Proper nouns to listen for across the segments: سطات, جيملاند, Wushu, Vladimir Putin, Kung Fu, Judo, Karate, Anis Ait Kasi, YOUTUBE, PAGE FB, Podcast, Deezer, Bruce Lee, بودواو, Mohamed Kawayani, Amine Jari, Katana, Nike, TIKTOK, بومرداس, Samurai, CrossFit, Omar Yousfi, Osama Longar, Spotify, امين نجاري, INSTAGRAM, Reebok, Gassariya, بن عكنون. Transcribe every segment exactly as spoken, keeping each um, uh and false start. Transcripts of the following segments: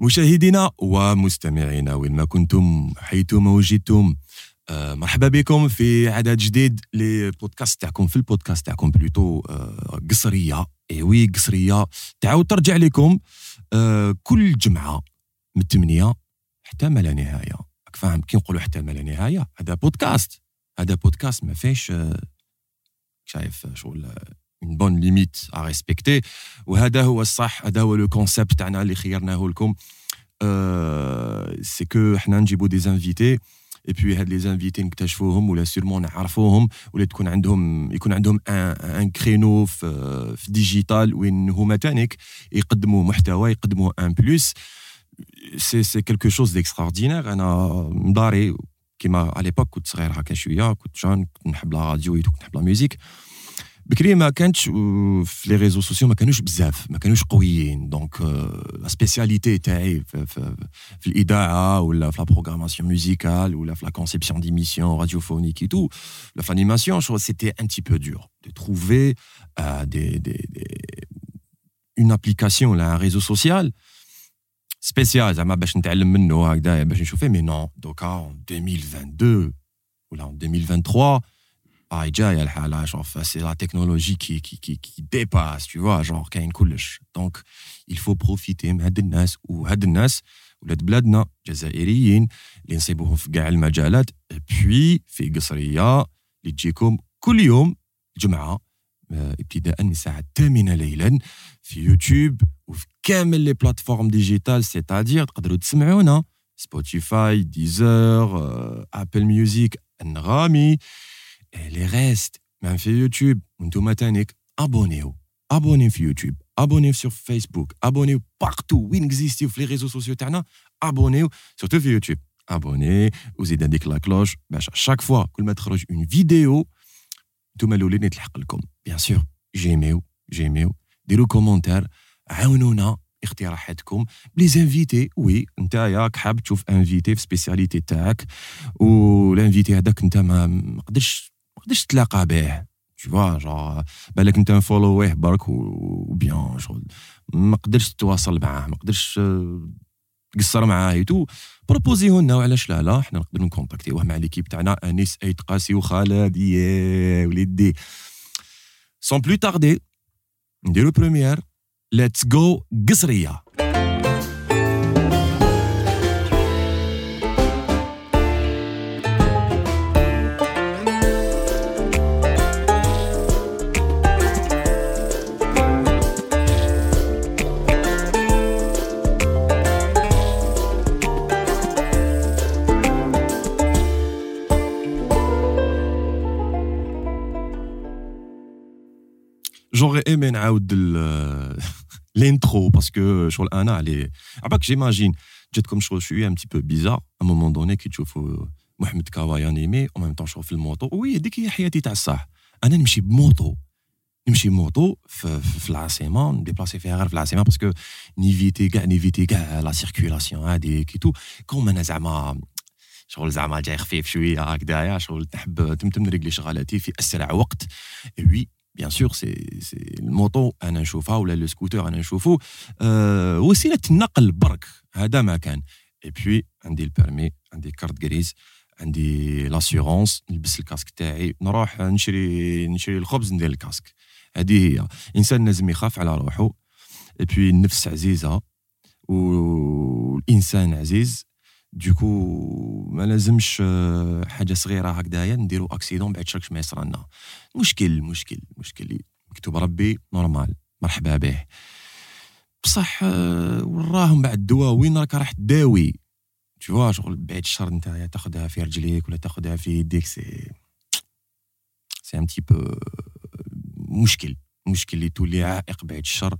مشاهدينا ومستمعينا وين ما كنتم حيثما وجدتم آه مرحبا بكم في عدد جديد للبودكاست تاعكم في البودكاست تاعكم بلوتو آه قصرية ايوي قصرية تعاود ترجع لكم آه كل جمعة من الثمانية حتى ما لا نهاية راك فاهم كي نقولوا حتى ما لا نهاية هذا بودكاست هذا بودكاست ما فيهش آه شايف شغل une bonne limite à respecter وهذا هو الصح هذا هو لو كونسيبت تاعنا اللي خيرناه لكم سي كو حنا نجيبوا دي انفيتي اي بوي هاد لي انفيتي نكتشفوهم ولا سيرمون نعرفوهم ولا تكون عندهم يكون عندهم ان كرينو في ديجيتال وين هما تانيك يقدموا محتوى يقدموا ان بلس سي سي كلكو شوز ديكستراوردينير انا مداري كيما على ليبوك كنت صغير هكا شويه كنت جون كنت نحب لا راديو كنت نحب لا ميوزيك بكري ما كانتش في لي ريزو سوسيو ما كانوش بزاف ما كانوش قويين دونك لا سبيسياليتي تاعي في الاذاعه ولا في لا بروغراماسيون ميوزيكال ولا في لا كونسيبسيون ديميسيون راديوفونيك اي تو لا فانيماسيون شو سيتي ان تي بو دور دو تروفي دي دي اون ابليكاسيون ولا ريزو سوسيال سبيسيال زعما باش نتعلم منه هكذا باش نشوفه مي نو دوكا ألفين واثنين وعشرين ولا ألفين وثلاثة وعشرين باي جايه الحاله شوف سي لا تكنولوجي كي كي كي كي ديباس tu vois genre كاين كلش دونك il faut profiter من هاد الناس وهاد الناس ولاد بلادنا جزائريين اللي نصيبوهم في كاع المجالات بوي في قصريه اللي تجيكم كل يوم جمعه ابتداء من الساعه الثامنة ليلا في يوتيوب وفي كامل لي بلاتفورم ديجيتال سيتادير تقدروا تسمعونا سبوتيفاي ديزر ابل ميوزيك انغامي Et les restes, même sur YouTube, abonnez-vous. Abonnez-vous sur YouTube, abonnez-vous sur Facebook, abonnez-vous partout où il existe les réseaux sociaux. Abonnez-vous, surtout sur YouTube. Abonnez-vous, vous aidez avec la cloche. À chaque fois que vous mettez une vidéo, vous allez les voir. Bien sûr, j'aimez-vous, j'aimez-vous. Dites-le commentaire, aidez-nous, اقتراحاتكم بليزانفيتي وي انت ياك حاب تشوف انفيتي في سبيسياليتي تاعك والانفيتي هذاك انت ما قدرتش ما قدرتش تلاقى به tu vois genre بالك انت فولويه برك وبيان شغل ما قدرتش تتواصل معاه ما قدرتش تقصر معاه ايتو بروبوزيو لنا وعلاش لا لا حنا نقدروا نكونتاكتيوه مع ليكيب تاعنا انيس ايت قاسي وخالد يا وليدي سون بلو تاردي نديرو بريمير Let's go قصرية J'aurais aimé نعاود l'intro parce que sur l'ana les après que j'imagine j'ai comme chose je suis un petit peu bizarre à un moment donné qui tu vois Mohamed Kawayani mais en même temps je trouve le moto oui dès qu'il y a حياتي تاع الصح انا نمشي بموطو نمشي موطو في في العاصمه نديبلاسي فيها غير في العاصمه باسكو نيفيتي كاع نيفيتي كاع لا سيركولاسيون هادي كي تو كوم انا زعما شغل زعما جاي خفيف شويه هكذايا شغل تحب تمتم رجلي شغالاتي في اسرع وقت وي Bien sûr, c'est, c'est le moto, un chauffeur ou le scooter, un chauffeur. Aussi, c'est le barque. Et puis, on a le permis, on a des cartes grises, on a l'assurance, on a le casque, on a le khobz, on a le casque. هذه هي الانسان لازم يخاف على روحه. Et puis, النفس عزيزة والإنسان عزيز. Du coup, ما لازمش حاجة صغيرة هكذايا نديرو أكسيدون بعد شركش ما يصرالنا. مشكل مشكل مشكل مكتوب ربي نورمال مرحبا به. بصح وراهم بعد الدواء وين راك راح تداوي؟ tu vois شغل بعد الشر نتايا تاخدها في رجليك ولا تاخدها في يديك سي سي ان تي بو مشكل مشكل اللي تولي عائق بعد الشر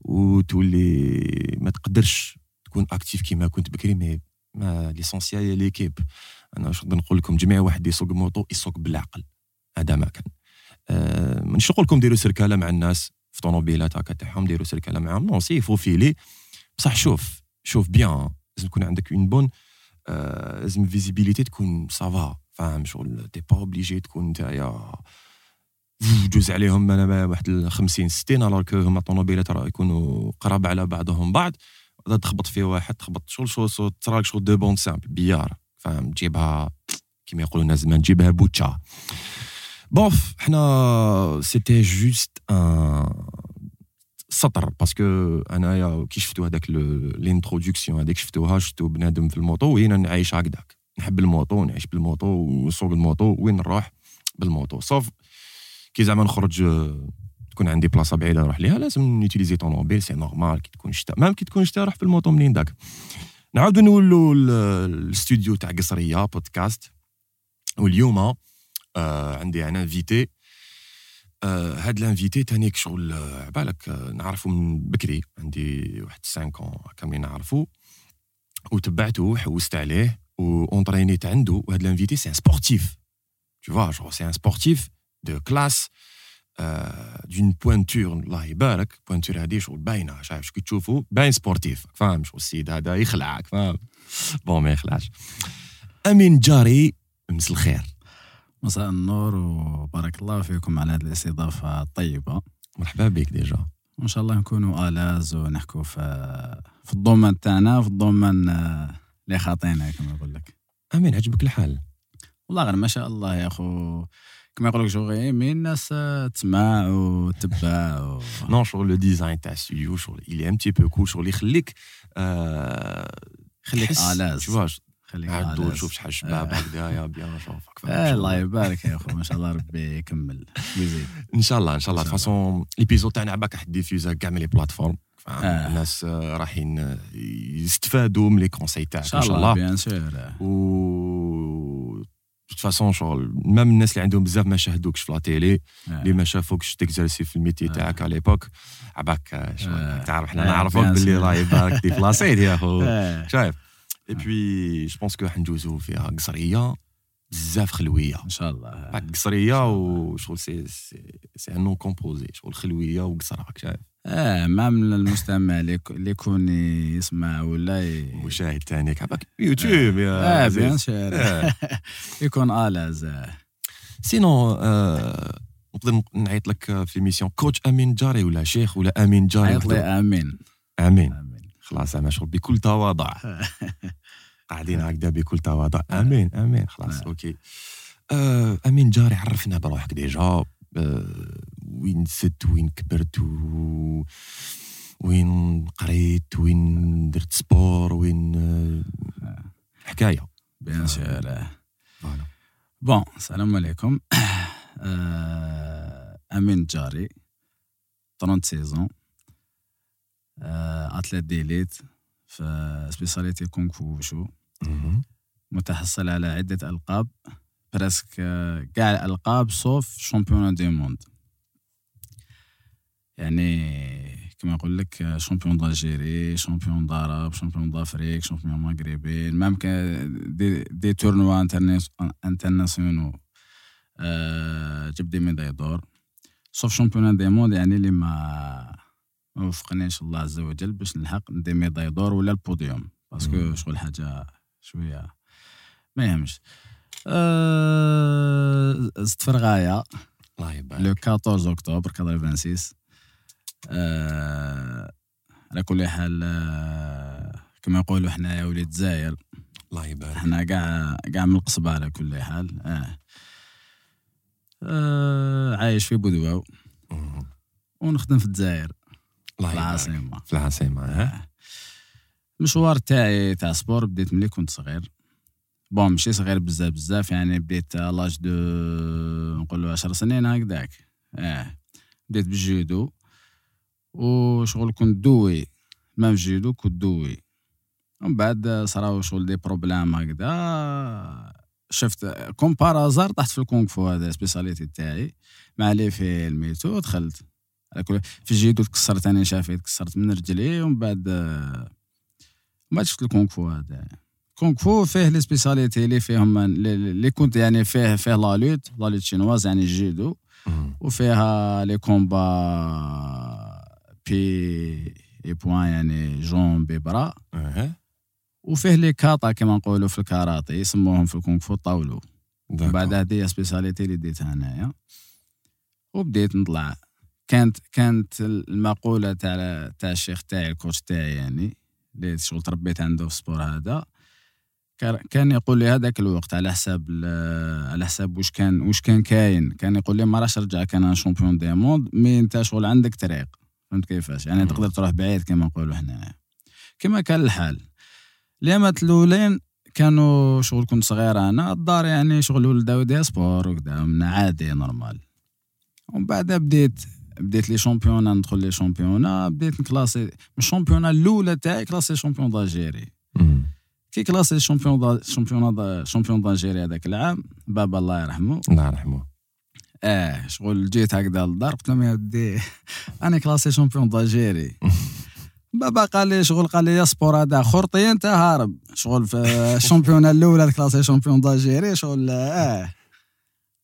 وتولي ما تقدرش تكون أكتيف كيما كنت بكري مي ما ليسونسيال ليكيب انا واش نقدر نقول لكم جميع واحد يسوق موطو يسوق بالعقل هذا ما كان أه من نقول لكم ديروا سركاله مع الناس في طونوبيلات هكا تاعهم ديروا سركاله معهم نو سي فو فيلي بصح شوف شوف بيان لازم يكون عندك اون بون أه لازم فيزيبيليتي تكون سافا فاهم شغل تي با اوبليجي تكون نتايا دوز عليهم انا واحد خمسين ستين على راكو هما طونوبيلات راه يكونوا قراب على بعضهم بعض هذا تخبط فيه واحد تخبط شغل شو شو تراك شغل دو بون سامبل بيار فاهم تجيبها كيما يقولوا الناس زمان تجيبها بوتشا بوف حنا سيتي جوست ان سطر باسكو انايا كي شفتو هذاك الانترودكسيون هذيك شفتوها شفتو بنادم في الموطو وين نعيش هكذاك نحب الموطو نعيش بالموطو ونسوق الموطو وين نروح بالموطو صوف كي زعما نخرج تكون عندي بلاصه بعيده نروح ليها لازم نيوتيليزي طونوبيل سي نورمال كي تكون شتا مام كي تكون شتا روح بالموطو منين داك نعاودو نولوا الاستوديو تاع قصريه بودكاست واليوم آه عندي انا انفيتي آه هاد الانفيتي تانيك شغل عبالك آه نعرفو من بكري عندي واحد خمسة عام كاملين نعرفو وتبعته حوست عليه وانترينيت عنده وهاد الانفيتي سي ان سبورتيف tu vois genre c'est un sportif de classe euh, d'une pointure الله يبارك pointure هادي شغل باينه شايف كي تشوفوا باين سبورتيف فاهم شغل السيد هذا يخلعك فاهم بون ما يخلعش امين جاري مساء الخير مساء النور وبارك الله فيكم على هذه الاستضافة الطيبة مرحبا بك ديجا وإن شاء الله نكونوا آلاز ونحكوا في في الضمن تاعنا في الضمن اللي خاطينا كما نقول لك أمين عجبك الحال والله غير ما شاء الله يا أخو كما يقول لك جوغي من الناس تسمع وتتبع و... نو شغل الديزاين تاع السيو شغل إلي أم تي بو كول شغل يخليك آه... خليك آلاز شواش عدو تشوف شحال شباب هكذا يا بيان نشوفك الله يبارك يا اخو ما شاء الله ربي يكمل ويزيد ان شاء الله ان شاء الله فاصون ليبيزود تاعنا عباك راح ديفيوزا كاع لي بلاتفورم الناس راحين يستفادوا من لي كونساي تاعك ان شاء الله بيان سور و فاصون شغل ميم الناس اللي عندهم بزاف ما شاهدوكش في لا تيلي اللي ما شافوكش تكزرسي في الميتي تاعك على ليبوك عباك شغل تعرف حنا نعرفوك باللي راهي بارك دي بلاصيد يا اخو شايف Et puis, je pense que Hanjouzou fait à Gassariya, Zaf Khlouia. Inch'Allah. Gassariya, c'est un nom composé. Je trouve Khlouia ou Gassarak. Ah, même le Moustama, les connus, Isma ou là. Ou Shahid Tanik, avec YouTube. Ah, bien sûr. Ils sont à l'aise. Sinon, on peut n'aït lak dans l'émission Coach Amine Jari ou la Cheikh ou la Amine Jari. Amine. Amine. خلاص أنا شغل بكل تواضع قاعدين هكذا بكل تواضع أمين أمين خلاص أوكي أمين جاري عرفنا بروحك ديجا وين ست وين كبرت وين قريت وين درت سبور وين حكاية بيان سور بون السلام عليكم أمين جاري ثلاثين سيزون أتلت ديليت في سبيساليتي كونغ فو وشو متحصل على عدة ألقاب برسك قاع ألقاب صوف شامبيون دي موند يعني كما أقول لك شامبيون دالجيري شامبيون داراب شامبيون دافريك شامبيون مغربي ممكن دي دي تورنوا انترناس انترناسيونو جبت دي ميداي دور صوف شامبيون دي موند يعني اللي ما ما وفقناش الله عز وجل باش نلحق ندير ميداي دور ولا البوديوم باسكو شغل حاجه شويه ما يهمش أه... زدت فرغايه الله يبارك لو أربعطاش أكتوبر ستة وعشرين أه... على كل حال كما يقولوا حنايا ولاد الجزائر الله يبارك حنا كاع كاع من القصبه على كل حال أه. أه... عايش في بودواو ونخدم في الجزائر في العاصمة في العاصمة مشوار تاعي تاع سبور بديت ملي كنت صغير بون ماشي صغير بزاف بزاف يعني بديت لاج دو نقولوا عشر سنين هكذاك اه بديت بالجودو وشغل كنت دوي ما في جودو كنت دوي ومن بعد صراو شغل دي بروبلام هكذا شفت كومبارازار طحت في الكونغ فو هذا سبيساليتي تاعي مع لي فيلم يتو دخلت في جيدو تكسرت أنا شافي تكسرت من رجلي ومن بعد ما شفت الكونغ فو هذا كونغ فو فيه لي سبيساليتي اللي فيهم اللي كنت يعني فيه فيه لالوت لالوت شينواز يعني الجيدو وفيها لي كومبا بي اي بوان يعني جون ببرا وفيه لي كاطا كما نقولوا في الكاراتي يسموهم في الكونغ فو طاولو بعد هذه سبيساليتي اللي ديتها انايا وبديت نطلع كانت كانت المقولة تاع تاع الشيخ تاعي الكوتش تاعي يعني اللي شغل تربيت عنده في السبور هذا كان يقول لي هذاك الوقت على حساب على حساب واش كان واش كان كاين كان يقول لي ما راش رجع كان انا شامبيون دي موند مي انت شغل عندك طريق فهمت كيفاش يعني تقدر تروح بعيد كما نقولوا حنا كما كان الحال. ليامات الاولين كانوا شغل كنت صغير انا الدار يعني شغل ولداو ديال السبور وكذا من عادي نورمال ومن بعد بديت بديت لي شامبيون ندخل لي شامبيون بديت نكلاسي الشامبيون الاولى تاعي كلاسي شامبيون دالجيري كي كلاسي شامبيون دا شامبيون دا شامبيون دالجيري هذاك العام بابا الله يرحمه الله يرحمه اه شغل جيت هكذا للدار قلت لهم يا ودي انا كلاسي شامبيون دالجيري بابا قال لي شغل قال لي يا سبور هذا خرطي انت هارب شغل في الشامبيون الاولى كلاسي شامبيون دالجيري شغل اه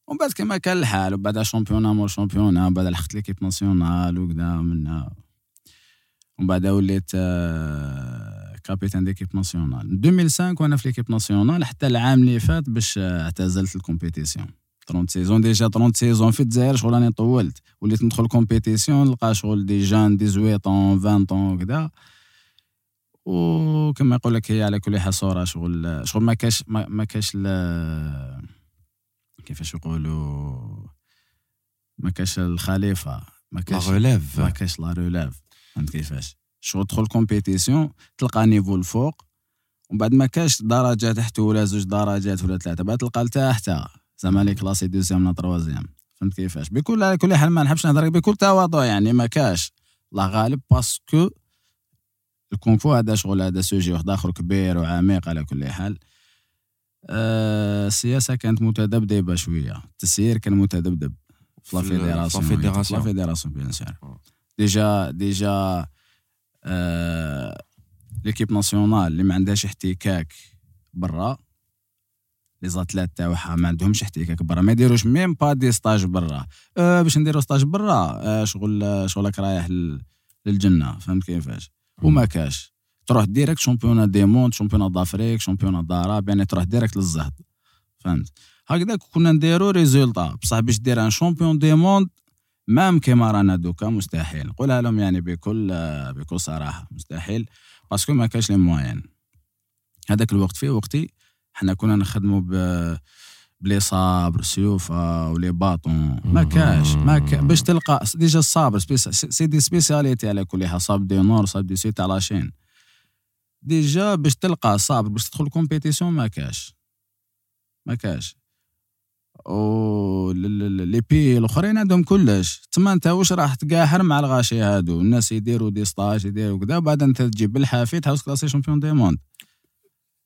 ومن بعد كما كان الحال وبعد شامبيونا مور شامبيونا بعد لحقت ليكيب ناسيونال وكذا منها ومن بعد وليت كابيتان ديكيب ناسيونال من ألفين وخمسة وانا في ليكيب ناسيونال حتى العام اللي فات باش اعتزلت الكومبيتيسيون ثلاثين سيزون ديجا ثلاثين سيزون في الجزائر شغل راني طولت وليت ندخل كومبيتيسيون نلقى شغل دي جان ديزويطون فانطون وكذا وكما يقول لك هي على كل حال صوره شغل شغل ما كاش ما كاش كيفاش يقولوا ما كاش الخليفه ما كاش لا ريليف ما كاش لا ريليف فهمت كيفاش شغل تدخل كومبيتيسيون تلقى نيفو الفوق ومن بعد ما كاش درجه تحت ولا زوج درجات ولا ثلاثه بعد تلقى لتحت زعما لي كلاسي دوزيام ولا تروازيام فهمت كيفاش بكل على كل حال ما نحبش نهضر بكل تواضع يعني ما كاش الله غالب باسكو الكونفو هذا شغل هذا سوجي واحد اخر كبير وعميق على كل حال. السياسة كانت متذبذبة شوية التسيير كان متذبذب في لافيديراسيون في لافيديراسيون بيان سير ديجا ديجا آه ليكيب ناسيونال اللي ما عندهاش احتكاك برا لي زاتلات تاعها ما عندهمش احتكاك برا ما يديروش ميم با دي ستاج برا آه باش نديرو ستاج برا آه شغل شغلك رايح للجنة فهمت كيفاش وما كاش تروح ديريكت شامبيونا دي موند شامبيونا دافريك شامبيونا داراب يعني تروح ديريكت للزهد فهمت هكذا كنا نديرو ريزولطا بصح باش دير ان شامبيون دي موند مام كيما رانا دوكا مستحيل نقولها لهم يعني بكل بكل صراحه مستحيل باسكو ما كاش لي موين هذاك الوقت فيه وقتي حنا كنا نخدموا بلي صابر سيوفه ولي باطون ما كاش ما كا باش تلقى ديجا الصابر سي دي سبيسياليتي على كل حساب دي نور صاب دي سيت على شين ديجا باش تلقى صابر باش تدخل كومبيتيسيون ما كاش ما كاش او لي بي الاخرين عندهم كلش تما انت واش راح تقاحر مع الغاشي هادو الناس يديروا دي ستاج يديروا كذا بعد انت تجيب بالحافي تحوس كلاسي شامبيون دي موند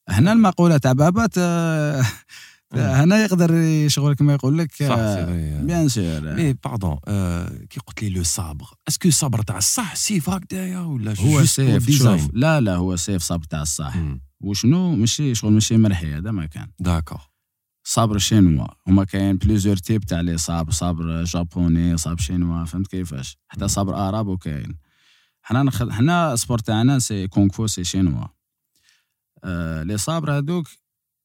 هنا المقوله تاع بابا هنا يقدر يشغل كما يقول لك بيان سير مي باردون كي قلت لي لو صابر اسكو صابر تاع الصح سيف هكذايا ولا هو سيف ديزاين لا لا هو سيف صابر تاع الصح وشنو ماشي شغل ماشي مرحي هذا ما كان داكور صابر شينوا هما كاين بليزيور تيب تاع لي صابر صابر جابوني صابر شينوا فهمت كيفاش حتى صابر عرب وكاين حنا حنا سبور تاعنا سي كونغ فو سي شينوا آه لي صابر هذوك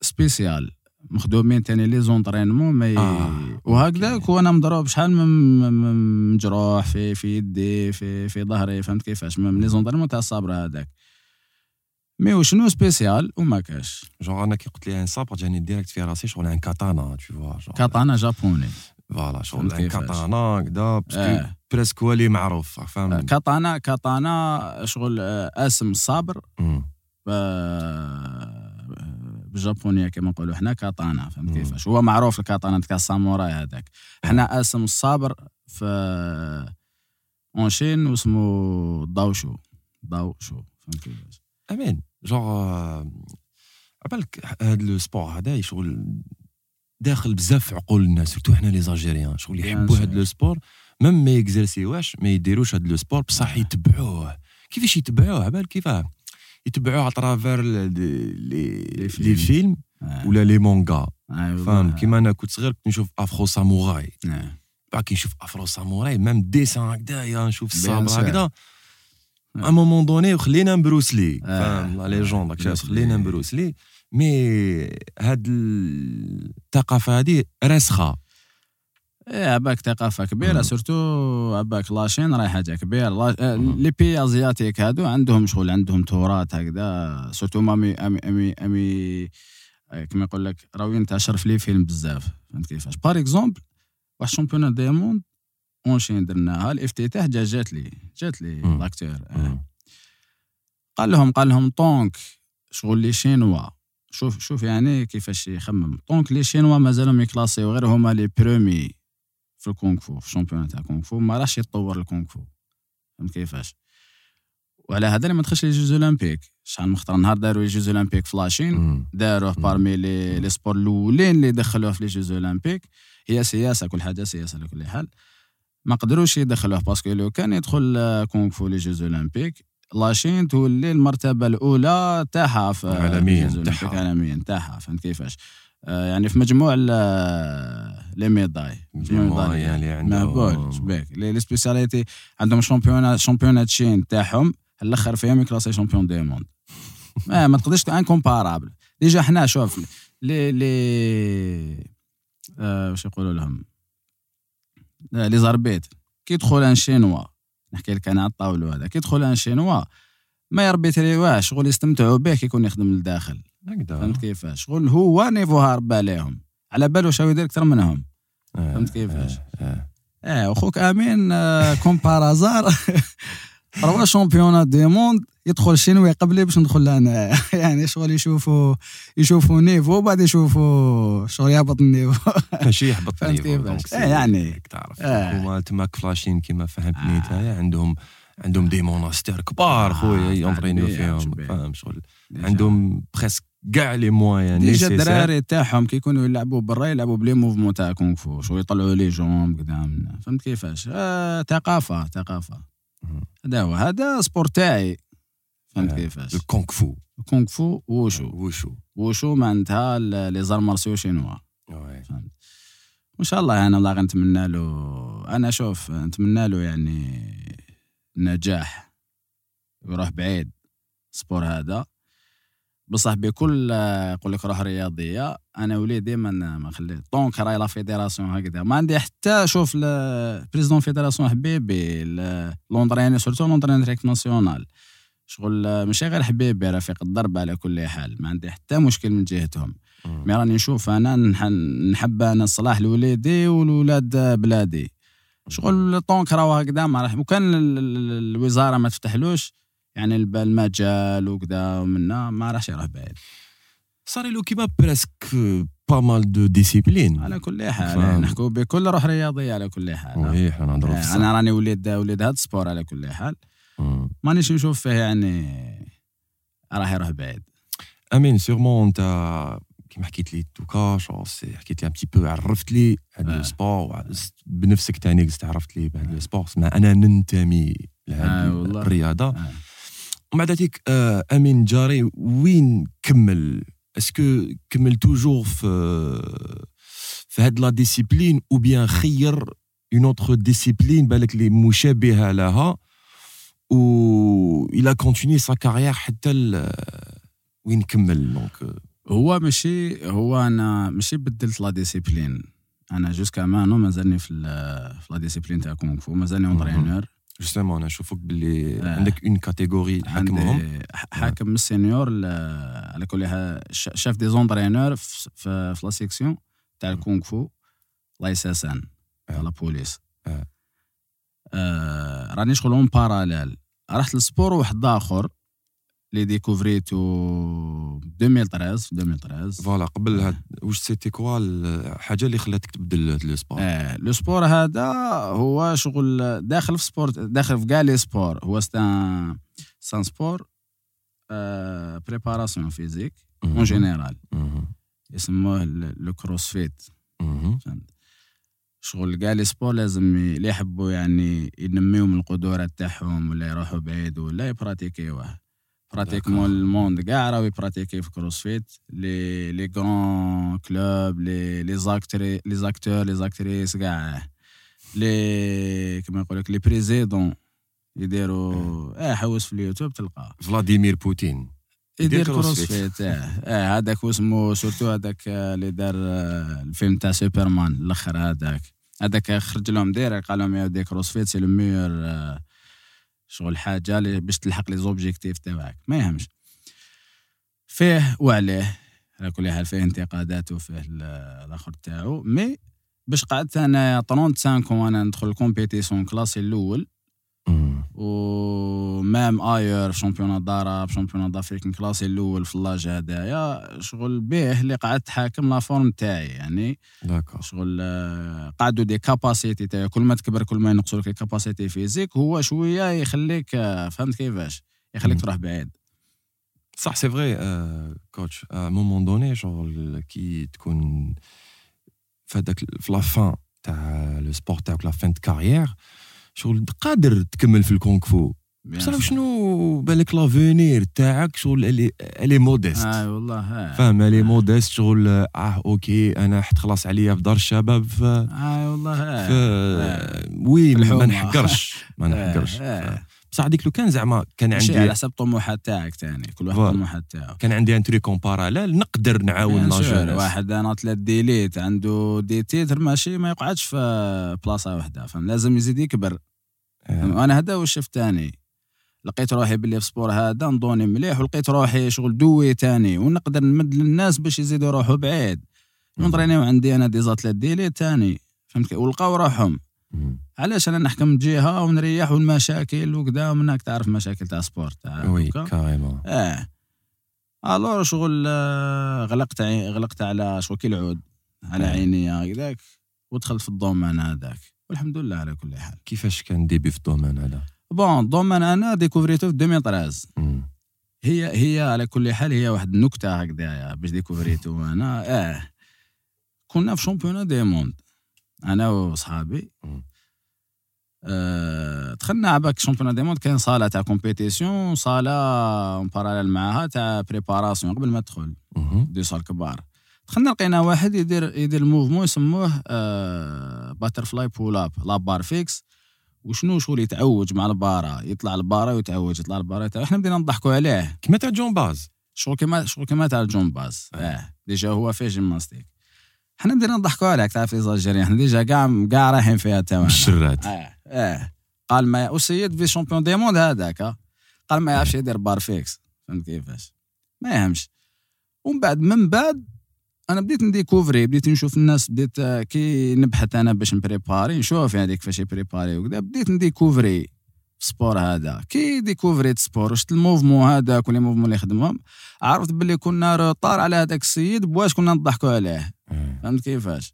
سبيسيال مخدومين تاني لي زونطرينمون مي آه. وهكذاك وانا مضروب شحال من مجروح في في يدي في في ظهري فهمت كيفاش من لي زونطرينمون تاع الصبر هذاك مي وشنو سبيسيال وما كاش جونغ انا كي قلت لي ان صبر جاني ديريكت في راسي شغل ان كاتانا تو فوا كاتانا جابوني فوالا شغل ان كاتانا كدا باسكو بريسك هو اللي معروف فاهم كاتانا كاتانا شغل اسم الصبر بالجابونية كما نقولوا حنا كاتانا فهمت كيفاش هو معروف الكاتانا تاع الساموراي هذاك حنا اسم الصابر في اونشين واسمو داوشو داوشو فهمت كيفاش امين جونغ عبالك هذا لو سبور هذا يشغل داخل بزاف في عقول الناس سورتو حنا لي زالجيريان شغل يحبوا هذا لو سبور ميم ما يكزرسيوهش ما يديروش هذا لو سبور بصح يتبعوه كيفاش يتبعوه عبال كيفاه يتبعوه على ترافير لي فيلم ولا لي مانغا فهم كيما انا كنت صغير كنت نشوف افرو ساموراي باكي نشوف افرو ساموراي ميم ديسان هكذايا نشوف الصابر هكذا ا مومون دوني وخلينا بروسلي فهم لا ليجوند داك الشيء خلينا بروسلي مي هاد الثقافه هادي راسخه ايه عباك ثقافة كبيرة سورتو عباك لاشين راي حاجة كبيرة لاش... لي بي ازياتيك هادو عندهم شغل عندهم تورات هكذا سورتو مامي امي امي امي كما يقول لك راوي انت شرف لي فيلم بزاف فهمت كيفاش باغ اكزومبل واحد شامبيون دي موند اونشين درناها الافتتاح جا جات لي جات لي لاكتور قال لهم قال لهم طونك شغل لي شينوا شوف شوف يعني كيفاش يخمم طونك لي شينوا مازالهم يكلاسي وغير هما لي برومي في الكونغ فو في الشامبيون تاع الكونغ فو ما راحش يتطور الكونغ فو فهمت كيفاش وعلى هذا اللي ما دخلش لي جوز اولمبيك شحال مختار نهار داروا لي جوز اولمبيك فلاشين داروه بارمي لي لي سبور الاولين اللي دخلوه في لي جوز اولمبيك هي سياسه كل حاجه سياسه على كل حال ما قدروش يدخلوه باسكو لو كان يدخل كونغ فو لي جوز اولمبيك لاشين تولي المرتبه الاولى تاعها في العالميه تاعها العالميه تاعها فهمت كيفاش يعني في مجموع لي ميداي ميداي يعني عندهم شباك لي سبيساليتي عندهم شامبيون شامبيون تشين تاعهم الاخر فيهم كلاسي شامبيون دي موند ما ما تقدرش ان كومبارابل ديجا حنا شوف لي لي واش يقولوا لهم لي زربيت كي يدخل ان شينوا نحكي لك انا على الطاوله هذا كي يدخل ان شينوا ما يربيت لي واش شغل يستمتعوا به كي يكون يخدم للداخل فهمت كيفاش شغل هو نيفو هارب عليهم على باله شو يدير اكثر منهم فهمت كيفاش اه اه اخوك امين كومبارازار راه شامبيونات دي موند يدخل شينوي قبلي باش ندخل انا يعني شغل يشوفوا يشوفوا نيفو وبعد يشوفوا شغل يهبط النيفو ماشي يهبط النيفو يعني تعرف هما تماك فلاشين كيما فهمتني تايا عندهم عندهم دي موناستير كبار خويا يونطرينيو فيهم فاهم شغل عندهم بريسك كاع لي موان لي الدراري تاعهم كيكونوا يلعبوا برا يلعبوا بلي موفمون تاع كونغ فو شو يطلعوا لي جومب قدامنا فهمت كيفاش آه، ثقافه ثقافه هذا هو هذا سبور تاعي فهمت آه. كيفاش الكونغ فو الكونغ فو ووشو ووشو ووشو معناتها لي زار مارسيو شينوا فهمت وان شاء الله انا والله غنتمنى له انا شوف نتمنى له يعني نجاح يروح بعيد سبور هذا بصح بكل يقول لك روح رياضيه انا ولي ديما ما خليت دونك راي لا فيدراسيون هكذا ما عندي حتى شوف البريزيدون فيدراسيون حبيبي لوندرياني سورتو لوندرياني ديريكت ناسيونال شغل ماشي غير حبيبي رفيق الضرب على كل حال ما عندي حتى مشكل من جهتهم مي راني نشوف انا نحب انا الصلاح لوليدي والولاد بلادي شغل طونك راه هكذا ما راح وكان الوزاره ما تفتحلوش يعني المجال وكذا ومنا ما راحش يروح بعيد صار له كيما بريسك با مال دو ديسيبلين على كل حال نحكوا بكل روح رياضيه على كل حال صحيح انا نهضروا في انا راني وليد وليد هذا السبور على كل حال مانيش نشوف فيه يعني راه يروح بعيد امين سيغمون انت كيما حكيت لي توكا شوس حكيت لي ان بتي بو عرفت لي هذا السبور بنفسك ثاني عرفت لي بهذا السبور سمع انا ننتمي لهذه الرياضه ومع ذلك أمين جاري وين كمل؟ اسكو كمل توجور في في هاد لا ديسيبلين أو بيان خير اون اوتر ديسيبلين بالك لي مشابهة لها و إلا كونتيني سا كاريير حتى ال... وين كمل دونك هو ماشي هو أنا ماشي بدلت لا ديسيبلين أنا جوسكا مانو مازالني في في لا ديسيبلين تاع كونغ فو مازالني اونترينور جوستمون انا نشوفك باللي آه. عندك اون كاتيجوري تحكمهم حاكم السينيور ل... على كل شاف دي زونترينور في في لا سيكسيون تاع الكونغ فو لا اس اس ان تاع لا بوليس آه. آه. راني شغل اون باراليل رحت للسبور واحد اخر لي ديكوفريتو ألفين وثلاطاش فوالا قبل هاد واش سيتي كوا الحاجه اللي خلاتك تبدل لو سبور اه لو سبور هذا هو شغل داخل في سبور داخل في كاع لي سبور هو سان سان سبور آه بريباراسيون فيزيك اون جينيرال يسموه لو كروسفيت فهمت شغل كاع لي سبور لازم اللي يحبوا يعني ينميو من القدرات تاعهم ولا يروحوا بعيد ولا يبراتيكيوه براتيكمون الموند كاع راهو يبراتيكي في كروسفيت لي لي غون كلوب لي لي زاكتري لي زاكتور لي زاكتريس كاع لي كما يقول لك لي بريزيدون يديروا اه حوس في اليوتيوب تلقى فلاديمير بوتين يدير كروسفيت اه هذاك واسمو سورتو هذاك اللي دار الفيلم تاع سوبرمان الاخر هذاك هذاك خرج لهم ديريك قال لهم يا ودي كروسفيت سي لو ميور شغل حاجه اللي باش تلحق لي زوبجيكتيف تاعك ما يهمش فيه وعليه على كل حال فيه انتقاداته وفيه الاخر تاعو مي باش قعدت انا خمسة وثلاثين وانا ندخل كومبيتيسيون كلاسي الاول و مام اير شامبيون داراب شامبيون دافريكن كلاسي الاول في اللاج هدايا شغل به اللي قعدت حاكم لا فورم تاعي يعني داكور شغل قعدوا دي كاباسيتي تاعي كل ما تكبر كل ما ينقصوا لك الكاباسيتي فيزيك هو شويه يخليك فهمت كيفاش يخليك تروح بعيد صح سي فري كوتش ا مومون دوني شغل كي تكون فداك في لا فان تاع لو سبور تاعك لا فان د كارير شغل قادر تكمل في الكونغ فو بصراحة شنو بالك لافونير تاعك شغل الي الي مودست اه والله فاهم الي مودست شغل اه اوكي انا حت خلاص عليا في دار الشباب ف اه والله اه وي ما نحقرش ما نحقرش بصح هذيك لو كان زعما كان عندي على حسب الطموحات تاعك ثاني كل واحد الطموحات تاعو كان عندي ان تري كومباراليل نقدر نعاون لاجونس واحد انا ثلاث ديليت عنده دي تيتر ماشي ما يقعدش في بلاصه واحده فهم لازم يزيد يكبر انا هذا واش شفت ثاني لقيت روحي باللي في سبور هذا نضوني مليح ولقيت روحي شغل دوي ثاني ونقدر نمد للناس باش يزيدوا روحو بعيد نضريني وعندي انا دي زات ثلاث ديليت ثاني فهمت ولقاو روحهم علاش انا نحكم جهه ونريح والمشاكل وكذا منك تعرف مشاكل تاع سبور تاع وي كاريمون اه الو شغل غلقت غلقت على شوكي العود على عيني هكذاك ودخلت في الضمان هذاك والحمد لله على كل حال كيفاش كان ديبي في الضمان هذا بون الضمان انا ديكوفريتو في ألفين وثلاثة عشر هي هي على كل حال هي واحد النكته هكذا باش ديكوفريتو انا اه كنا في شامبيون دي موند انا وصحابي أه، دخلنا عباك شامبيون دي موند كان صاله تاع كومبيتيسيون صاله مباراليل معها تاع بريباراسيون قبل ما تدخل دي صال كبار دخلنا لقينا واحد يدير يدير الموفمون يسموه أه، باترفلاي بول اب لا بار فيكس وشنو شغل يتعوج مع الباره يطلع الباره ويتعوج يطلع الباره احنا بدينا نضحكوا عليه كيما تاع جون باز شغل كيما شغل كيما تاع جون باز اه ديجا هو فيه جيمناستيك حنا بدينا نضحكوا عليك تعرف يزجرين حنا ديجا كاع كاع رايحين فيها تماما الشرات اه اه قال ما اوسييت في شامبيون دي موند هذاك قال ما يعرفش يدير بار فيكس فهمت كيفاش ما يهمش ومن بعد من بعد انا بديت نديكوفري بديت نشوف الناس بديت كي نبحث انا باش نبريباري نشوف يعني كيفاش يبريباري وكذا بديت نديكوفري السبور هذا كي ديكوفريت سبور شفت الموفمون هذا كل موفمون اللي خدمهم عرفت باللي كنا روطار على هذاك السيد بواش كنا نضحكوا عليه فهمت كيفاش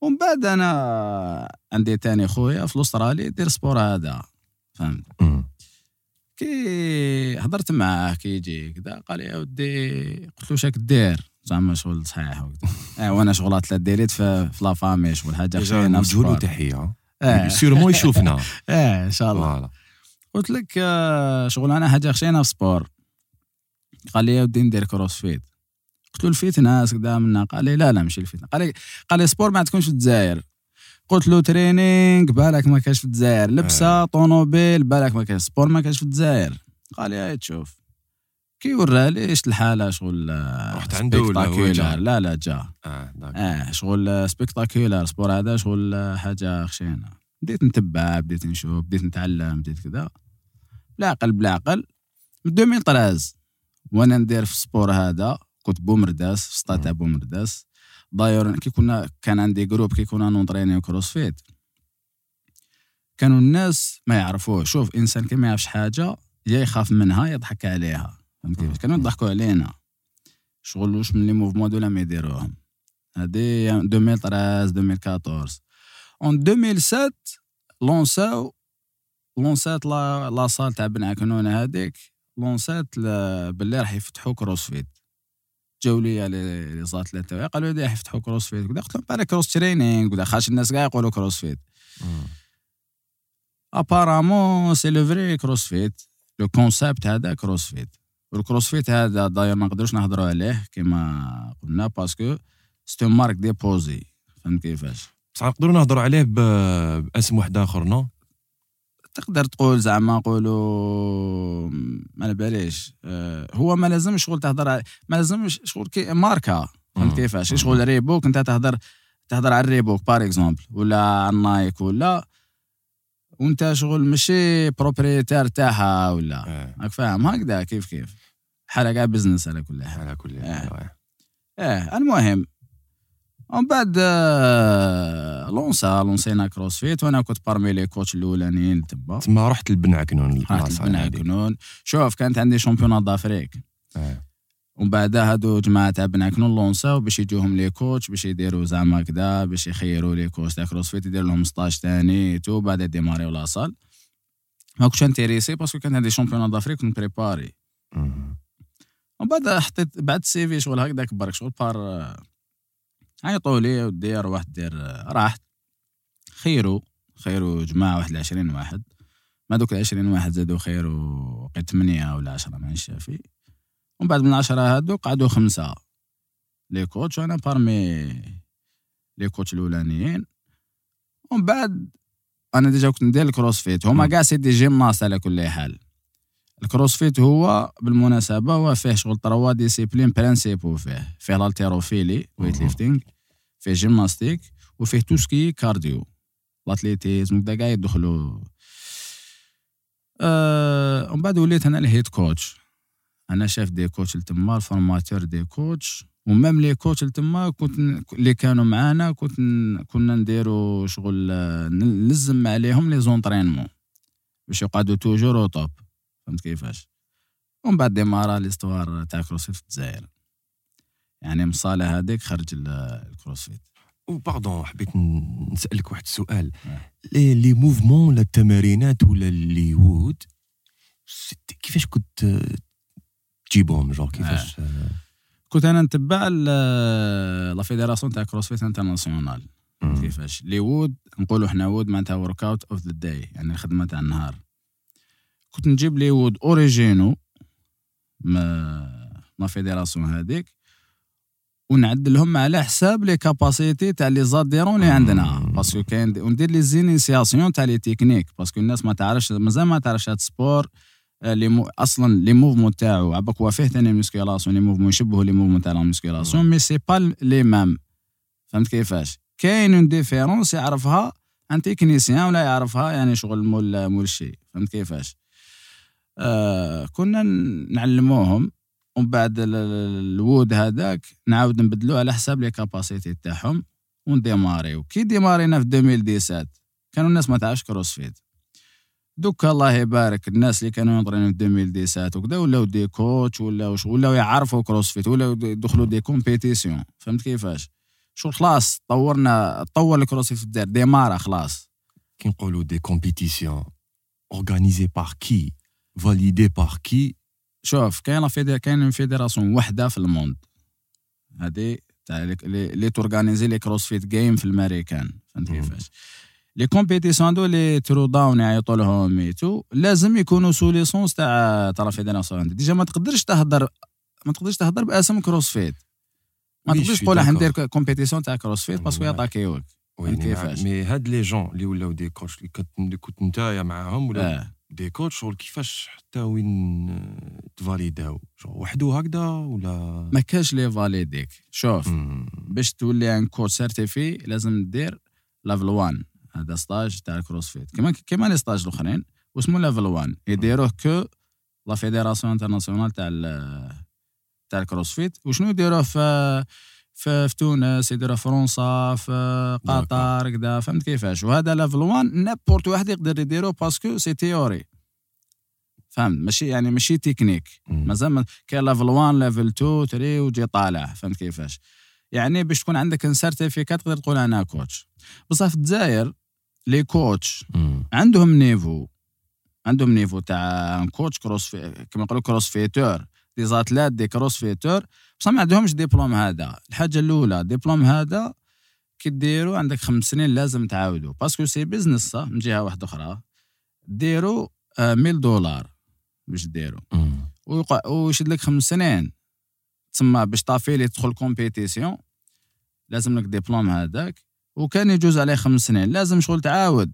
ومن بعد انا عندي تاني خويا في الاسترالي يدير سبور هذا فهمت كي هضرت معاه كي يجي كذا قال لي يا ودي قلت له شاك دير زعما شغل صحيح وكذا اه وانا شغلات لا ديريت في لا فامي شغل حاجه خير نمجهول وتحيه سيرمون يشوفنا اه ان شاء الله قلت لك شغل انا حاجه خشينا في سبور قال لي يا ودي ندير كروسفيت قلت له الفيت ناس قدامنا قال لي لا لا ماشي الفيت قال لي قال لي سبور ما تكونش في الجزائر قلت له ترينينغ بالك ما كاش في الجزائر لبسه طونوبيل بالك ما كاش سبور ما كاش في الجزائر قال لي هاي تشوف كي ورا لي ايش الحاله شغل رحت عنده ولا لا لا جا اه اه شغل سبيكتاكولار سبور هذا شغل حاجه خشينه بديت نتبع بديت نشوف بديت نتعلم بديت كذا بالعقل بالعقل من ألفين وثلاثة عشر وانا ندير في السبور هذا كنت بومرداس في سطات بومرداس داير كي كنا كان عندي جروب كي كنا نونطرينيو كروسفيت كانوا الناس ما يعرفوه شوف انسان كي ما يعرفش حاجه يا يخاف منها يضحك عليها فهمت كانوا يضحكوا علينا شغل واش من لي موفمون دو لا ميديروهم هذه ألفين وثلاثة عشر ألفين وأربعطاش اون ألفين وسبعة لونساو لونسات لا لا صال تاع بن عكنون هذيك لونسات باللي راح يفتحوا كروسفيت جاو لي لي زات ثلاثه قالوا لي راح يفتحوا كروسفيت قلت لهم بالك كروس ترينينغ ولا خاش الناس كاع يقولوا كروسفيت ابارامون سي لو فري كروسفيت لو كونسيبت هذا كروسفيت والكروسفيت هذا داير ما نقدروش نهضروا عليه كما قلنا باسكو ستو مارك ديبوزي فهمت كيفاش بصح نقدروا نهضروا عليه باسم واحد اخر نو تقدر تقول زعما نقولوا ما باليش أه هو ما لازمش شغل تهضر ما لازمش شغل كي ماركه فهمت كيفاش شغل ريبوك انت تهضر تهضر على الريبوك بار اكزومبل ولا على النايك ولا وانت شغل ماشي بروبريتير تاعها ولا راك فاهم هكذا كيف كيف حاله كاع بزنس على كل حال على كل حال اه المهم ومن بعد لونسا لونسينا كروسفيت وانا كنت بارمي لي كوتش الاولانيين تبا تما رحت لبنع كنون رحت لبنع كنون شوف كانت عندي شامبيونات دافريك ومن بعد هادو جماعه تاع بنع كنون لونساو باش يجوهم لي كوتش باش يديروا زعما كدا باش يخيروا لي كوتش تاع كروسفيت يدير لهم ستاج ثاني تو بعد ديماريو لاصال ما كنتش انتريسي باسكو كانت عندي شامبيونات دافريك نبريباري ومن بعد حطيت بعد السي في شغل هكذاك برك شغل بار عيطوا لي ودي روح دير راحت خيروا خيروا جماعة واحد لعشرين واحد ما دوك العشرين واحد زادوا خيروا قيت ثمانية ولا عشرة ما نشافي ومن بعد من عشرة هادو قعدوا خمسة لي كوتش وأنا بارمي لي كوتش الأولانيين ومن بعد أنا ديجا كنت ندير الكروسفيت هما كاع سيدي جيمناس على كل حال الكروسفيت هو بالمناسبة هو فيه شغل تروا ديسيبلين برانسيبو فيه فيه الالتيروفيلي ويت ليفتينغ فيه جيمناستيك وفيه توسكي كارديو الاتليتيزم وكدا كاع يدخلوا أه... ومن بعد وليت أنا الهيد كوتش أنا شاف دي كوتش لتما الفورماتور دي كوتش ومام لي كوتش لتما كنت اللي كانوا معانا كنت كنا نديرو شغل نلزم عليهم لي زونطرينمون باش يقعدوا توجور أو توب فهمت كيفاش ومن بعد ديمارا ليستوار تاع كروسفيت في الجزائر يعني من صالة هذيك خرج الكروسفيت او باردون حبيت نسالك واحد السؤال لي لي موفمون ولا التمارينات ولا لي وود كيفاش كنت تجيبهم جور كيفاش آه. كنت انا نتبع لا فيدراسيون تاع كروسفيت انترناسيونال كيفاش لي وود نقولوا حنا وود معناتها ورك اوت اوف ذا داي يعني الخدمه تاع النهار كنت نجيب لي وود اوريجينو ما ما فيدراسيون هذيك ونعدلهم على حساب لي كاباسيتي تاع لي زاديرون اللي عندنا باسكو كاين وندير لي زينيسياسيون تاع لي تكنيك باسكو الناس ما تعرفش مازال ما تعرفش هذا السبور لي مو... اصلا لي موفمون تاعو عباك هو فيه ثاني ميسكيلاسيون لي موفمون يشبهوا لي موفمون تاع لا ميسكيلاسيون مي سي با لي مام فهمت كيفاش كاين اون ديفيرونس يعرفها ان تكنيسيان ولا يعرفها يعني شغل مول مول شي فهمت كيفاش آه كنا نعلموهم ومن بعد الوود هذاك نعاود نبدلوه على حساب لي كاباسيتي تاعهم ونديماريو كي ديمارينا في ألفين وسبعطاش كانوا الناس ما تعرفش كروسفيت دوكا الله يبارك الناس اللي كانوا ينطرينو في ألفين وسبعطاش وكذا ولاو دي كوتش ولاو ولاو يعرفوا كروسفيت ولاو يدخلوا دي كومبيتيسيون فهمت كيفاش شو خلاص طورنا طور الكروسفيت في الدار ديمارا خلاص كي نقولوا دي كومبيتيسيون اورغانيزي بار كي validé par qui شوف كاين فيدير كاين فيدراسيون وحده في الموند هذه تاع لي لي تورغانيزي لي كروسفيت جيم في الامريكان فهمت كيفاش لي كومبيتيسيون دو لي ترو داون يعيطوا لهم ايتو لازم يكونوا سو ليسونس تاع تاع فيدراسيون ديجا ما تقدرش تهضر ما تقدرش تهضر باسم كروسفيت ما تقدرش تقول راح ندير كومبيتيسيون تاع كروسفيت باسكو يعطاكيوك كيفاش مي هاد لي جون اللي ولاو دي كوتش اللي كنت نتايا معاهم ولا دي كوتش شغل كيفاش حتى وين تفاليداو وحدو هكذا ولا ما كاش لي فاليديك شوف باش تولي ان كوتش سيرتيفي لازم دير ليفل واحد هذا ستاج تاع الكروسفيت كما كما لي ستاج الاخرين واسمو ليفل واحد يديروه كو لا فيدراسيون انترناسيونال تاع تاع الكروسفيت وشنو يديروه في في تونس يديروه فرنسا في قطر كذا فهمت كيفاش وهذا ليفل واحد نابورت واحد يقدر يديرو باسكو سي تيوري فهمت ماشي يعني ماشي تكنيك مازال كاين ليفل واحد ليفل اثنين ثلاثة وجي طالع فهمت كيفاش يعني باش تكون عندك ان سيرتيفيكات تقدر تقول انا كوتش بصح في الجزائر لي كوتش عندهم نيفو عندهم نيفو تاع ان كوتش كروسفيت كما يقولوا كروسفيتور دي زاتلات دي كروسفيتور بصح ما عندهمش ديبلوم هذا الحاجه الاولى ديبلوم هذا كي ديروا عندك خمس سنين لازم تعاودوا باسكو سي بيزنس صح من جهه واحده اخرى ديروا ميل دولار باش ديروا ويشد لك خمس سنين تسمى باش طافي لي تدخل كومبيتيسيون لازم لك ديبلوم هذاك وكان يجوز عليه خمس سنين لازم شغل تعاود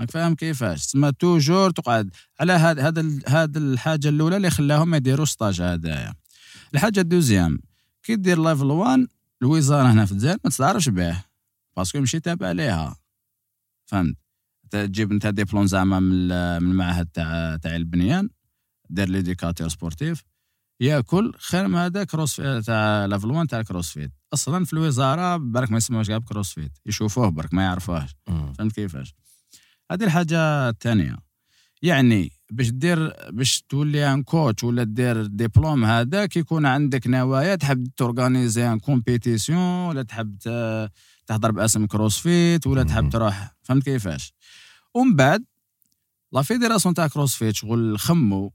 راك فاهم كيفاش تسمى توجور تقعد على هذا هذا هذا الحاجه الاولى اللي خلاهم ما يديروش سطاج هذايا الحاجه الدوزيام كي دير ليفل واحد الوزاره هنا في الجزائر ما تعرفش به باسكو مشي تابع عليها فهمت. تجيب انت ديبلوم زعما من المعهد تاع تاع البنيان دار ليديكاتور سبورتيف ياكل خير من هذا كروس تاع لافلوان تاع الكروسفيت. اصلا في الوزاره برك ما يسموش كاع كروسفيت، يشوفوه برك ما يعرفوهش فهمت كيفاش. هذه الحاجه الثانيه يعني باش دير باش تولي ان كوتش ولا دير ديبلوم هذا كيكون عندك نوايا تحب تورغانيزي ان كومبيتيسيون ولا تحب تهضر باسم كروسفيت ولا تحب تروح فهمت كيفاش. ومن بعد لا فيديراسيون تاع كروسفيت شغل خمو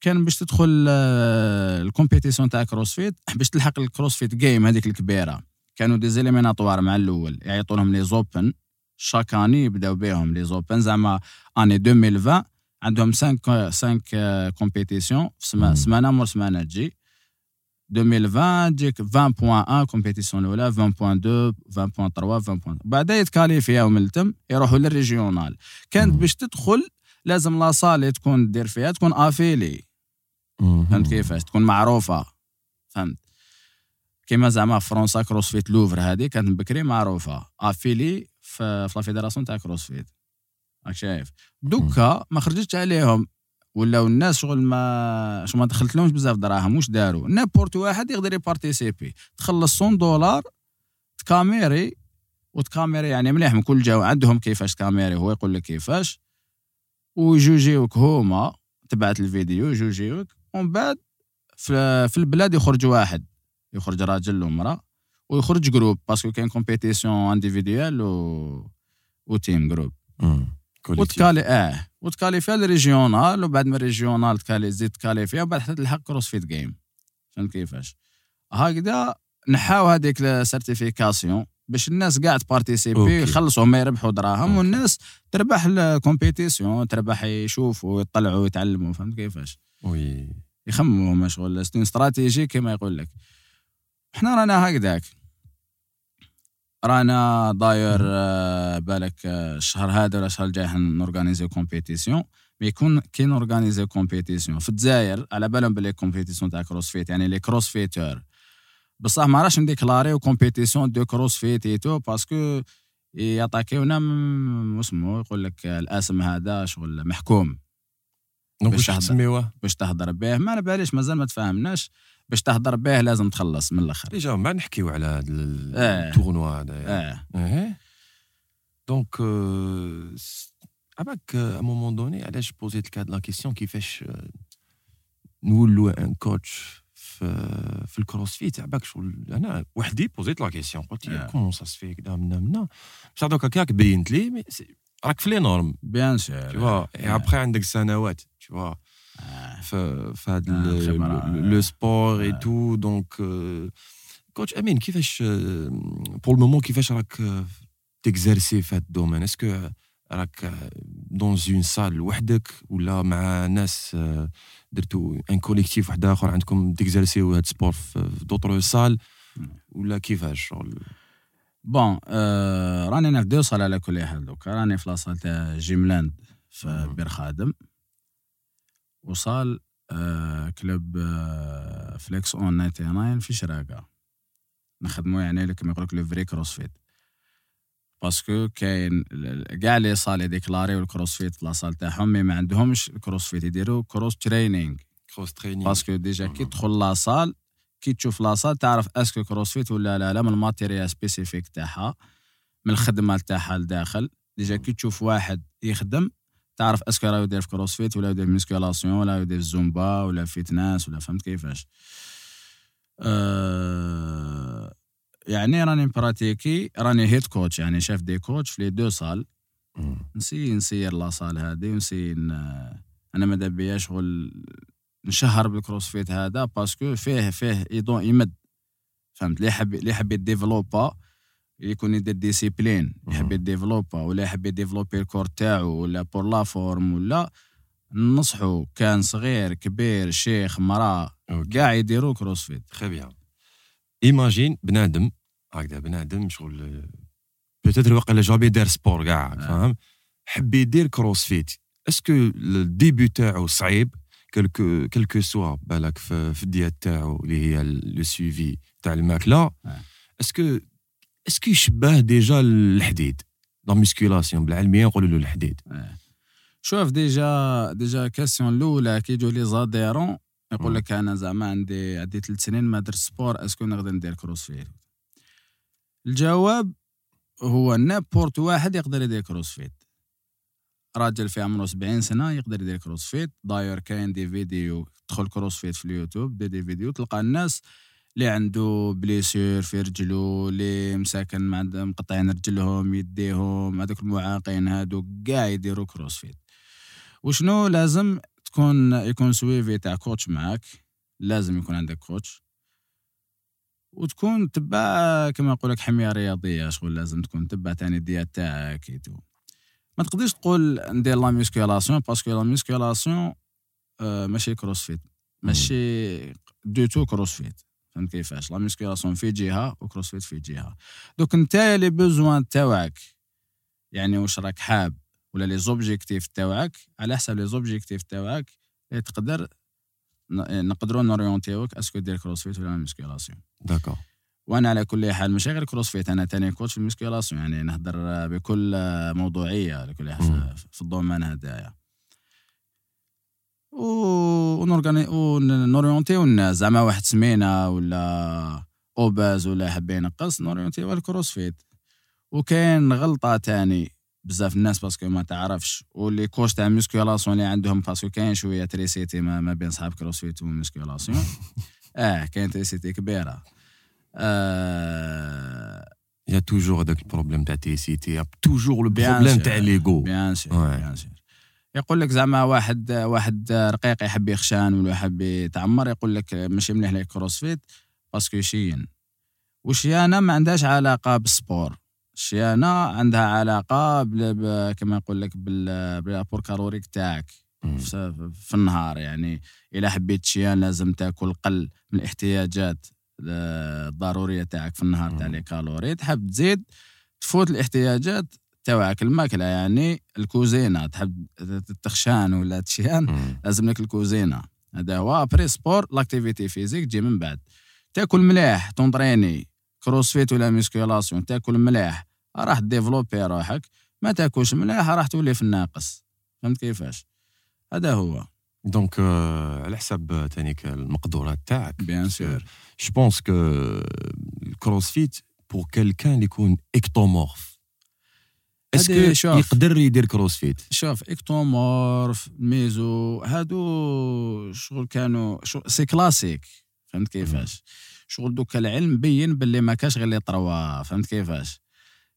كان باش تدخل الكومبيتيسيون تاع كروسفيت باش تلحق الكروسفيت جيم هذيك الكبيره كانوا دي زيليميناطوار مع الاول يعيطوا لهم لي زوبن شاكاني يبداو بهم لي زوبن زعما اني ألفين وعشرين عندهم خمسة خمسة كومبيتيسيون في سمانه مور سمانه تجي ألفين وعشرين تجيك عشرة فاصلة واحد كومبيتيسيون الاولى عشرة فاصلة deux عشرة فاصلة trois عشرة فاصلة بعدا يتكاليفياو من التم يروحوا للريجيونال. كانت باش تدخل لازم لا صالي تكون دير فيها تكون افيلي فهمت كيفاش تكون معروفه فهمت كيما زعما فرنسا كروسفيت لوفر هذه كانت بكري معروفه افيلي في لا فيدراسيون تاع كروسفيت راك شايف. دوكا ما خرجتش عليهم ولاو الناس شغل ما شو ما دخلتلهمش بزاف دراهم واش داروا نابورت واحد يقدر يبارتيسيبي تخلص مية دولار تكاميري وتكاميري يعني مليح من كل جو عندهم كيفاش تكاميري هو يقول لك كيفاش ويجوجيوك هما تبعت الفيديو يجوجيوك. ومن بعد في, في البلاد يخرج واحد يخرج راجل ومرأة ويخرج جروب باسكو كاين كومبيتيسيون انديفيديوال و وتيم جروب وتكالي اه وتكالي فيها الريجيونال وبعد من الريجيونال تكالي زيد تكالي فيها وبعد حتى تلحق كروسفيت جيم فهمت كيفاش. هكذا نحاو هذيك السيرتيفيكاسيون باش الناس قاعد بارتيسيبي يخلصوا ما يربحوا دراهم أوكي. والناس تربح الكومبيتيسيون تربح يشوفوا ويطلعوا ويتعلموا فهمت كيفاش وي يخمموا مشغول استراتيجي كما يقول لك. احنا رانا هكذاك رانا داير بالك الشهر هذا ولا الشهر الجاي نورغانيزيو كومبيتيسيون بيكون كي نورغانيزيو كومبيتيسيون في الجزائر على بالهم بلي كومبيتيسيون تاع كروسفيت يعني لي كروسفيتور بصح ما راش نديكلاريو كومبيتيسيون دو كروسفيت اي تو باسكو يعطيونا اسمو يقول لك الاسم هذا شغل محكوم باش تسميوه باش تهضر به ما باليش مازال ما تفاهمناش باش تهضر به لازم تخلص من الاخر ديجا ما نحكيو على هذا التورنوا هذا اه اه دونك اباك ا مومون دوني علاش بوزيت لك هاد لا كيسيون كيفاش نولو ان كوتش في في الكروسفيت عباك شغل انا وحدي بوزيت لا كيسيون قلت لي كومون سا سفي كدا منا منا بصح دوكا كاك بينت لي مي راك في لي نورم بيان سير tu vois après عندك سنوات tu vois فهاد لو سبور اي تو دونك كوتش امين كيفاش بور لو مومون كيفاش راك تيكزيرسي في هاد الدومين اسكو راك دون اون سال وحدك ولا مع ناس درتو ان كوليكتيف واحد اخر عندكم تيكزيرسيو هاد السبور في دوطرو سال ولا كيفاش بون آه، راني انا في دو صال على كل حال دوك راني في لاصال تاع جيملاند في بير خادم وصال آه، كلوب آه، فليكس اون تسعة وتسعين في شراقه نخدمو يعني لك ما يقولك لو فري كروسفيت باسكو كاين كاع لي صال ديكلاري والكروسفيت لاصال تاعهم ما عندهمش الكروسفيت يديروا كروس ترينينغ كروس ترينينغ باسكو ديجا كي تدخل لاصال كي تشوف لاصال تعرف اسكو كروسفيت ولا لا لا من الماتيريال سبيسيفيك تاعها من الخدمه تاعها لداخل ديجا كي تشوف واحد يخدم تعرف اسكو راه يدير في كروسفيت ولا يدير ميسكولاسيون ولا يدير زومبا ولا فيتنس ولا فهمت كيفاش. أه يعني راني براتيكي راني هيد كوتش يعني شاف دي كوتش في لي دو صال نسي نسير لاصال هذه ونسي انا ما دابيا شغل نشهر بالكروسفيت هذا باسكو فيه فيه يدون يمد فهمت لي حبي لي حبي ديفلوبا يكون يدير ديسيبلين يحب يديفلوبا ولا يحب يديفلوبي الكور تاعو ولا بور لا فورم ولا ننصحو كان صغير كبير شيخ مراه كاع يديروا كروسفيت خبيا. ايماجين بنادم هكذا بنادم شغل بيتيتر واقيلا جابي دار سبور كاع فاهم حب يدير كروسفيت اسكو الديبي تاعو صعيب كلكو كلكو سوا بالك في الديات تاعو اللي هي لو سيفي تاع الماكله اسكو اسكو يشبه ديجا الحديد لا ميسكولاسيون بالعلميه نقولوا له الحديد؟ شوف ديجا ديجا كاسيون الاولى كيجيو لي زاديرون يقول لك انا زعما عندي عندي ثلاث سنين ما درت سبور اسكو نقدر ندير كروسفيت. الجواب هو نابورت واحد يقدر يدير كروسفيت، راجل في عمره سبعين سنه يقدر يدير كروسفيت. داير كاين دي فيديو تدخل كروسفيت في اليوتيوب دي دي فيديو تلقى الناس اللي عنده بليسير في رجلو اللي مساكن مقطعين رجلهم يديهم هذوك المعاقين هادو كاع يديروا كروسفيت. وشنو لازم تكون؟ يكون سويفي تاع كوتش معاك، لازم يكون عندك كوتش، وتكون تبع كما نقول لك حميه رياضيه شغل، لازم تكون تبع ثاني الديات تاعك. ما تقدرش تقول ندير لا ميسكولاسيون باسكو لا ميسكولاسيون ماشي كروسفيت، ماشي دو تو كروسفيت. فهمت كيفاش؟ لا ميسكولاسيون في جهه وكروسفيت في جهه. دوك نتايا لي بوزوان تاعك يعني واش راك حاب ولا لي زوبجيكتيف تاعك، على حسب لي زوبجيكتيف تاعك تقدر نقدروا نوريونتيوك اسكو دير كروسفيت ولا ميسكولاسيون. داكور. وانا على كل حال ماشي غير كروسفيت، انا تاني كوتش في الميسكولاسيون يعني نهضر بكل موضوعيه على كل حال في الدومين هذايا ونورغاني ونوريونتيو الناس زعما واحد سمينه ولا اوباز ولا حابين نقص نوريونتيو الكروسفيت. وكاين غلطه تاني بزاف الناس باسكو ما تعرفش، واللي كوش تاع ميسكولاسيون اللي عندهم باسكو كاين شويه تريسيتي ما, ما بين صحاب كروسفيت وميسكولاسيون اه كاين تريسيتي كبيره. آه... Il y a toujours le problème de T C T, il y a toujours le problème de l'ego. Bien sûr, bien sûr. يقول لك زعما واحد واحد رقيق يحب يخشان ولا يحب يتعمر يقول لك ماشي مليح لك كروسفيت باسكو شين. وشيانه ما عندهاش علاقه بالسبور، شيانه عندها علاقه بال... كما نقول لك بال... بالابور كالوريك تاعك في النهار. يعني الا حبيت شيان لازم تاكل قل من الاحتياجات الضرورية تاعك في النهار تاع لي كالوري. تحب تزيد تفوت الاحتياجات تاعك الماكلة، يعني الكوزينة تحب تخشان ولا تشيان لازم لك الكوزينة. هذا هو بري سبور. لاكتيفيتي فيزيك تجي من بعد، تاكل مليح تونطريني كروسفيت ولا ميسكولاسيون، تاكل مليح راح ديفلوبي روحك، ما تاكلش مليح راح تولي في الناقص. فهمت كيفاش؟ هذا هو. Donc, euh, à la حساب تانيك المقدورات تاعك. Bien sûr. Je pense que le crossfit pour quelqu'un qui est ectomorphe. Est-ce que يقدر يدير crossfit؟ شوف ectomorphe ميزو هادو شغل كانوا سي كلاسيك. فهمت كيفاش؟ شغل دوك العلم بين باللي ما كاش غير لي طروا. فهمت كيفاش؟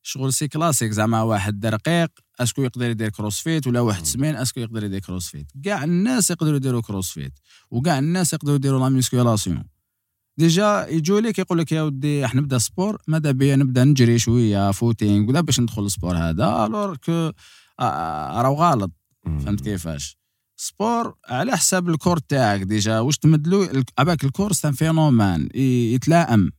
شغل سي كلاسيك زعما واحد رقيق اسكو يقدر يدير كروسفيت ولا واحد سمين اسكو يقدر يدير كروسفيت. كاع الناس يقدروا يديروا كروسفيت وكاع الناس يقدروا يديروا لا ميسكولاسيون. ديجا يجوا لك يقول لك يا ودي راح نبدا سبور، ماذا بيا نبدا نجري شويه فوتينغ ولا باش ندخل السبور هذا الور كو راه غلط. فهمت كيفاش؟ سبور على حساب الكور تاعك ديجا واش تمدلو اباك الكور سان فينومان يتلائم.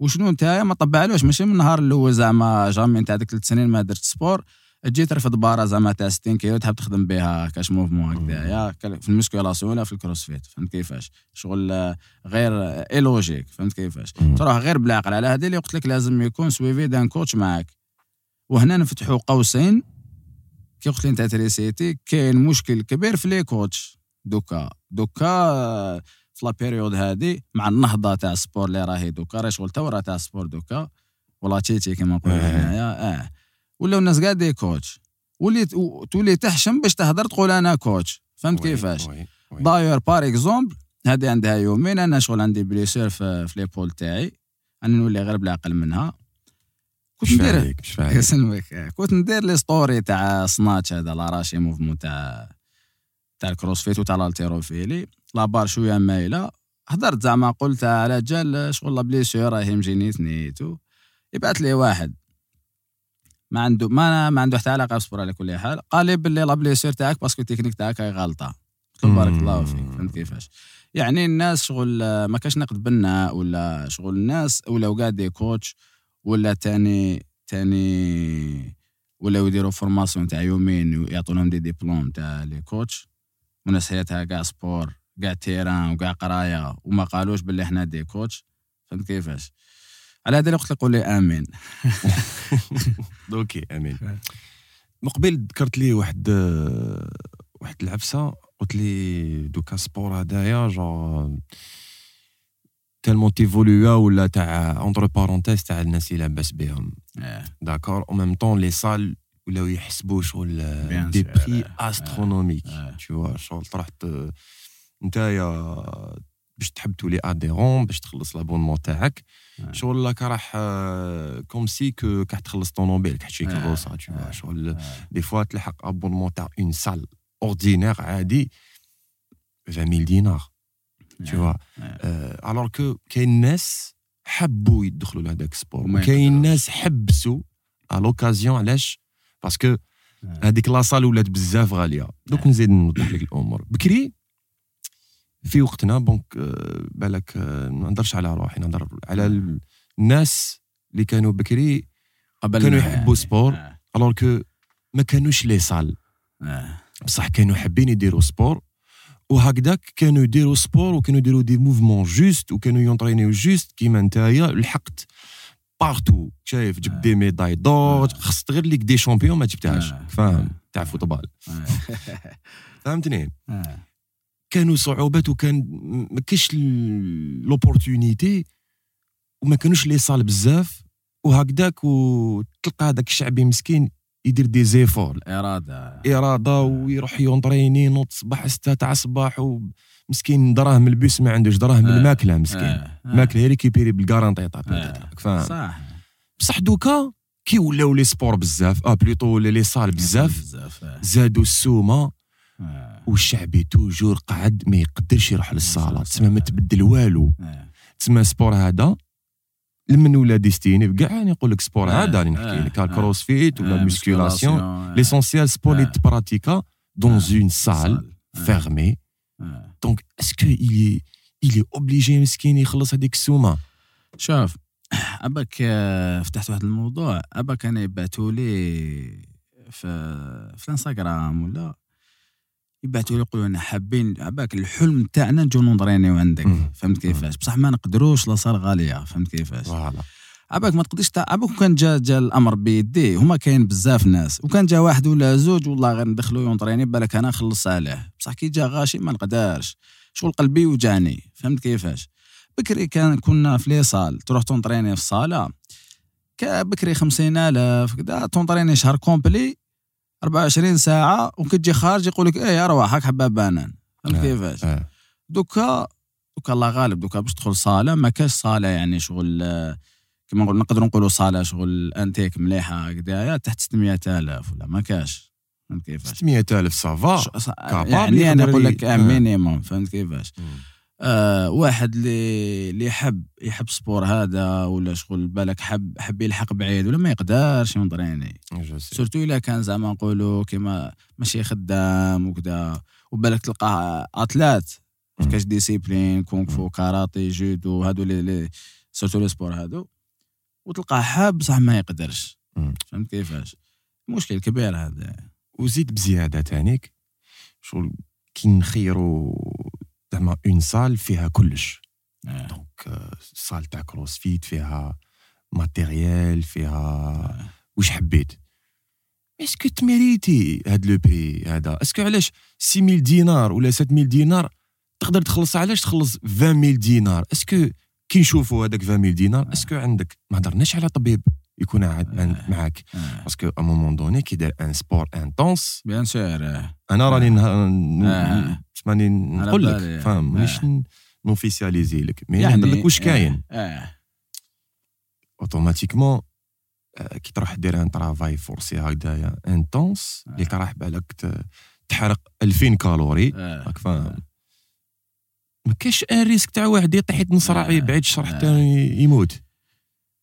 وشنو نتايا ما طبعلوش ماشي من نهار الاول زعما جامي نتاع ديك ثلاث سنين ما درت سبور تجي ترفد بارا زعما تاع ستين كيلو تحب تخدم بها كاش موفمون هكذايا في الميسكولاسيون ولا في الكروسفيت. فهمت كيفاش؟ شغل غير ايلوجيك. فهمت كيفاش؟ تروح غير بالعقل. على هذه اللي قلت لك لازم يكون سويفي دان كوتش معاك. وهنا نفتحوا قوسين كي قلت لي نتاع تريسيتي كاين مشكل كبير في لي كوتش دوكا دوكا في لا بيريود هذه مع النهضه تاع السبور اللي راهي دوكا راه شغل تورا تاع السبور دوكا ولا تيتي كما نقولوا هنايا اه ولاو الناس قاع دي كوتش ولي تولي تحشم باش تهضر تقول انا كوتش. فهمت كيفاش؟ داير بار اكزومبل هذه عندها يومين انا شغل عندي بليسير في لي بول تاعي انا نولي غير بالعقل منها. كنت ندير يسلمك كنت ندير لي ستوري تاع سناتش هذا لا راشي موفمون تاع تاع الكروسفيت وتاع الالتيروفيلي لا بار شويه مايله هضرت زعما قلت على جال شغل لا بليسير راهي مجنيتني تو. يبعث لي واحد ما عنده ما ما عنده حتى علاقه بالصبر على كل حال قال لي باللي لا بليسير تاعك باسكو التكنيك تاعك هي غلطه. قلت له بارك الله فيك. فهمت كيفاش؟ يعني الناس شغل ما كاش نقد بناء ولا شغل الناس ولا كاع دي كوتش ولا تاني تاني ولا يديروا فورماسيون تاع يومين ويعطونهم دي ديبلوم تاع لي كوتش وناس حياتها كاع سبور كاع تيران وكاع قرايه وما قالوش باللي احنا دي كوتش. فهمت كيفاش؟ على هذا الوقت نقول لي امين. اوكي امين. مقبل ذكرت لي واحد واحد العبسه قلت لي دوكا سبور هدايا جون تالمون تيفولوا ولا تاع اونتر بارونتيز تاع الناس اللي لاباس بهم داكور او ميم طون لي سال ولاو يحسبوا شغل دي بري استرونوميك تشوا شغل طرحت نتايا باش تحب تولي اديرون باش تخلص لابونمون تاعك شغل لاك راح كوم سي كو كاع تخلص طونوبيل كاع شي كروسا تشوا شغل دي فوا تلحق ابونمون تاع اون سال ordinaire عادي vingt mille dinars tu vois alors que كاين ناس حبوا يدخلوا لهذاك سبور كاين ناس حبسوا على لوكازيون علاش باسكو هذيك لا صال ولات بزاف غاليه دوك نزيد نوضح لك الامور بكري في وقتنا بونك بالك ما نهضرش على روحي نهضر على الناس اللي كانوا بكري كانوا يحبوا سبور alors que ما كانوش لي صال بصح كانوا حابين يديروا سبور وهكذاك كانوا يديروا سبور وكانوا يديروا دي موفمون جوست وكانوا يونطرينيو جوست كيما نتايا لحقت بارتو شايف جبت دي ميداي دور خصت غير ليك دي شامبيون ما جبتهاش فاهم تاع فوتبال فهمتني كانوا صعوبات وكان ما كاينش لوبورتونيتي وما كانوش لي صال بزاف وهكذاك وتلقى هذاك الشعبي مسكين يدير دي زيفور الاراده اراده ويروح يونطريني نوض صباح ستة تاع الصباح ومسكين دراهم البيس ما عندوش دراهم آه الماكله مسكين آه آه ماكله ريكيبيري بالكارانطي طاب آه صح بصح دوكا كي ولاو لي سبور بزاف اه بليطو لي صال بزاف آه زادوا السومه آه والشعبي توجور قعد ما يقدرش يروح للصاله تسمى ما تبدل والو آه تسمى سبور هذا لمن ولا ديستيني كاع نقول لك سبور هذا اللي نحكي لك الكروس فيت ولا المسكولاسيون ليسونسيال سبور اللي تبراتيكا دون اون سال فيرمي دونك اسكو il il est obligé مسكين يخلص هذيك السومه شاف اباك فتحت واحد الموضوع اباك انا يبعثوا لي في في الانستغرام ولا يبعثوا لي يقولوا انا حابين عباك الحلم تاعنا نجو نونطرينيو عندك فهمت كيفاش بصح ما نقدروش لا صار غاليه فهمت كيفاش عباك ما تقدرش عباك كان جا جا الامر بيدي هما كاين بزاف ناس وكان جا واحد ولا زوج والله غير ندخلو يونطريني بالك انا نخلص عليه بصح كي جا غاشي ما نقدرش شغل قلبي وجعني فهمت كيفاش بكري كان كنا في لي صال تروح تونطريني في الصاله بكري خمسين ألف كذا تونطريني شهر كومبلي أربعة وعشرين ساعة وكتجي خارج يقولك ايه أرواح هاك حباب بانان فهمت كيفاش آه. دوكا دوكا الله غالب دوكا باش تدخل صالة ما كاش صالة يعني شغل كما نقول نقدر نقولوا صالة شغل انتيك مليحة كدايا تحت ستمية ألف ولا ما كاش فهمت كيفاش ستمية ألف صافا يعني أنا نقول لك آه. مينيموم فهمت كيفاش آه واحد اللي اللي حب يحب سبور هذا ولا شغل بالك حب حب يلحق بعيد ولا ما يقدرش ينطريني سورتو الا كان زعما نقولوا كيما ماشي خدام وكذا وبالك تلقاه اتلات كاش ديسيبلين كونغ فو كاراتي جودو هادو لي سورتو لي سبور هادو وتلقاه حاب صح ما يقدرش فهمت كيفاش مشكل كبير هذا وزيد بزياده تانيك شغل كي نخيروا زعما اون سال فيها كلش دونك سال تاع كروس فيت فيها ماتيريال فيها واش حبيت اسكو تميريتي هاد لو بري هذا اسكو علاش ستة آلاف دينار ولا سبعة آلاف دينار تقدر تخلص علاش تخلص عشرين ألف دينار اسكو كي نشوفوا هذاك عشرين ألف دينار اسكو عندك ما هضرناش على طبيب يكون قاعد معاك باسكو ا مومون دوني كي دار ان سبور انتونس بيان سور انا راني ماني نقول لك فاهم مانيش نوفيسياليزي لك مي نهضر لك واش كاين اوتوماتيكمون كي تروح دير ان طرافاي فورسي هكذايا انتونس اللي راح بالك تحرق ألفين كالوري راك فاهم ما كاينش ان ريسك تاع واحد يطيح يتنص راعي بعيد شرح حتى يموت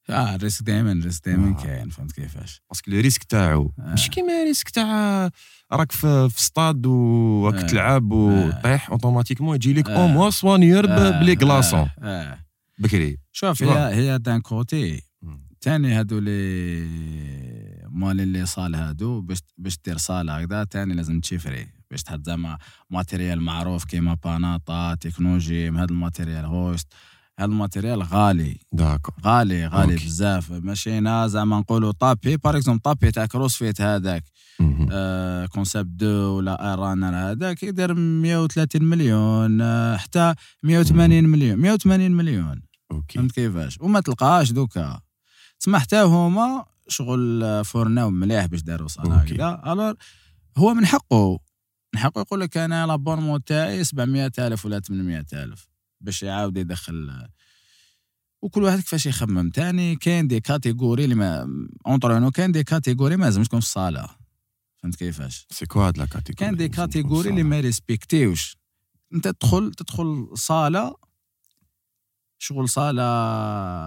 اه الريسك دائما الريسك دائما كاين فهمت كيفاش باسكو لو ريسك تاعو مش كيما ريسك تاع راك في ستاد وراك تلعب وطيح اوتوماتيكمون يجي لك او موا سوان يرب بلي كلاصون بكري شوف هي هي دان كوتي ثاني هادو لي مال اللي صال هادو باش باش دير صاله هكذا ثاني لازم تشيفري باش تحط زعما ماتيريال معروف كيما باناطا تكنولوجي هاد الماتيريال هوست الماتيريال غالي داكو غالي غالي أوكي. بزاف مشينا زعما نقولوا طابي باغ اكزومبل طابي تاع كروس فيت هذاك آه كونسيبت اثنين ولا ارانا هذاك يدير مية وثلاثين مليون آه حتى مية وثمانين مليون مية وثمانين مليون اوكي فهمت كيفاش وما تلقاهاش دوكا تسمى حتى هما شغل فورناو مليح باش داروا صناعه كذا الور هو من حقه من حقه يقول لك انا لابونمون تاعي سبعمية ألف ولا ثمنمية ألف باش يعاود يدخل وكل واحد كيفاش يخمم تاني كاين دي كاتيجوري اللي ما اونترونو كاين دي كاتيجوري ما لازمش تكون في الصاله فهمت كيفاش سي كوا هاد لا كاتيجوري كاين دي كاتيجوري اللي ما ريسبكتيوش انت تدخل تدخل صاله شغل صاله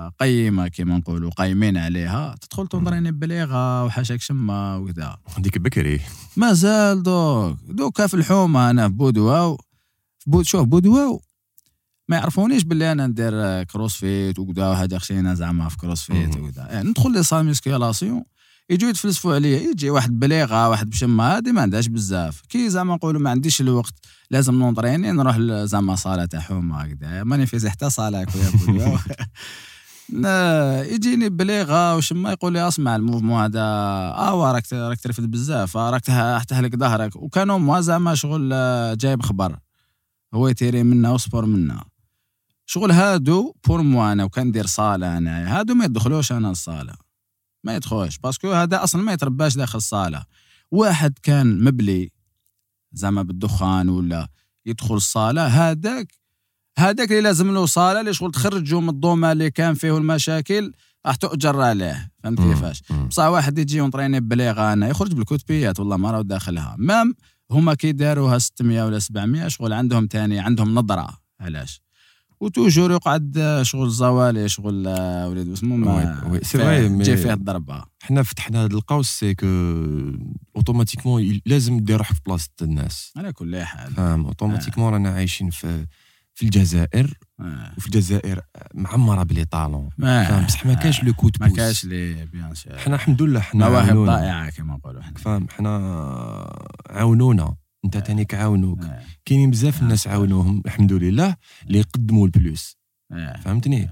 قيمه كيما نقولوا قايمين عليها تدخل تنضريني ببليغه وحاشاك شما وكذا هذيك بكري مازال دوك دوك في الحومه انا في بودواو في بود شوف بودواو ما يعرفونيش باللي انا ندير كروسفيت وكذا وهذا خشينا زعما في كروسفيت وكذا يعني ندخل لي صال ميسكيلاسيون يجوا يتفلسفوا عليا يجي واحد بليغه واحد بشمه هذه ما عندهاش بزاف كي زعما نقولوا ما عنديش الوقت لازم نونطريني نروح زعما صاله تاع حومه هكذا ماني فيه حتى صاله كويا يجيني بليغه وشمه يقول لي اسمع الموفمون هذا اه راك راك ترفد بزاف راك تهلك ظهرك وكانوا ما زعما شغل جايب خبر هو يتيري منها وصبر منها شغل هادو بور مو انا وكندير صاله انا هادو ما يدخلوش انا الصاله ما يدخلوش باسكو هذا اصلا ما يترباش داخل الصاله واحد كان مبلي زعما بالدخان ولا يدخل الصاله هذاك هذاك اللي لازم له صاله اللي شغل تخرجوا من الضومه اللي كان فيه المشاكل راح تؤجر عليه فهمت كيفاش بصح واحد يجي ونطريني بليغه انا يخرج بالكوتبيات والله ما راه داخلها مام هما كي داروها ستمية ولا سبعمية شغل عندهم تاني عندهم نظره علاش وتوجور يقعد شغل زوالي شغل ولاد اسمو ما جاي فيه الضربه حنا فتحنا هذا القوس سي كو اوتوماتيكمون لازم دير روحك في بلاصه الناس على كل حال فاهم اوتوماتيكمون رانا عايشين في في الجزائر آه. وفي الجزائر معمره بلي طالون فاهم بصح ما كاش لو كوت بوس ما كاش لي بيان سير حنا الحمد لله حنا مواهب ضائعه كما نقولوا حنا فاهم حنا عاونونا انت تاني كعاونوك آه. كاينين بزاف الناس عاونوهم الحمد لله اللي يقدموا البلوس آه. فهمتني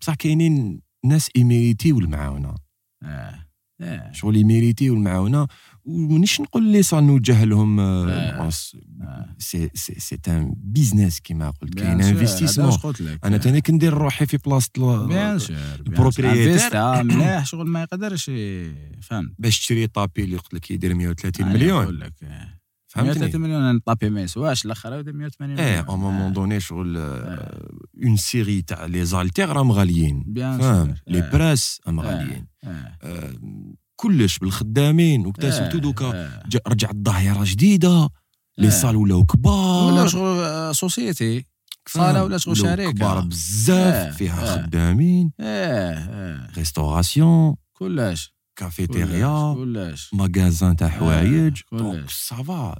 بصح كاينين ناس ايميريتي والمعاونه اه اه شغل ايميريتي والمعاونه ومنيش نقول لي صا نوجهلهم آه. سي سي سي تان بيزنس كيما قلت كاين انفستيسمون انا تاني كندير روحي في بلاصه البروبريتير مليح شغل ما يقدرش فهم باش تشري طابي اللي قلت لك يدير مية وثلاثين مليون فهمتني مية وثلاثين مليون انا طابي ما يسواش الاخر هذا مية وثمانين مليون ايه او مومون دوني شغل اون سيري تاع لي زالتير راهم غاليين فهم لي براس راهم غاليين كلش بالخدامين واكتسبتو دوكا رجعت الظاهره جديده لي صال ولاو كبار ولا شغل سوسيتي صاله ولا شغل شركه كبار بزاف فيها خدامين اه ريستوراسيون كلش كافيتيريا كلش مغازان تاع حوايج دونك صافا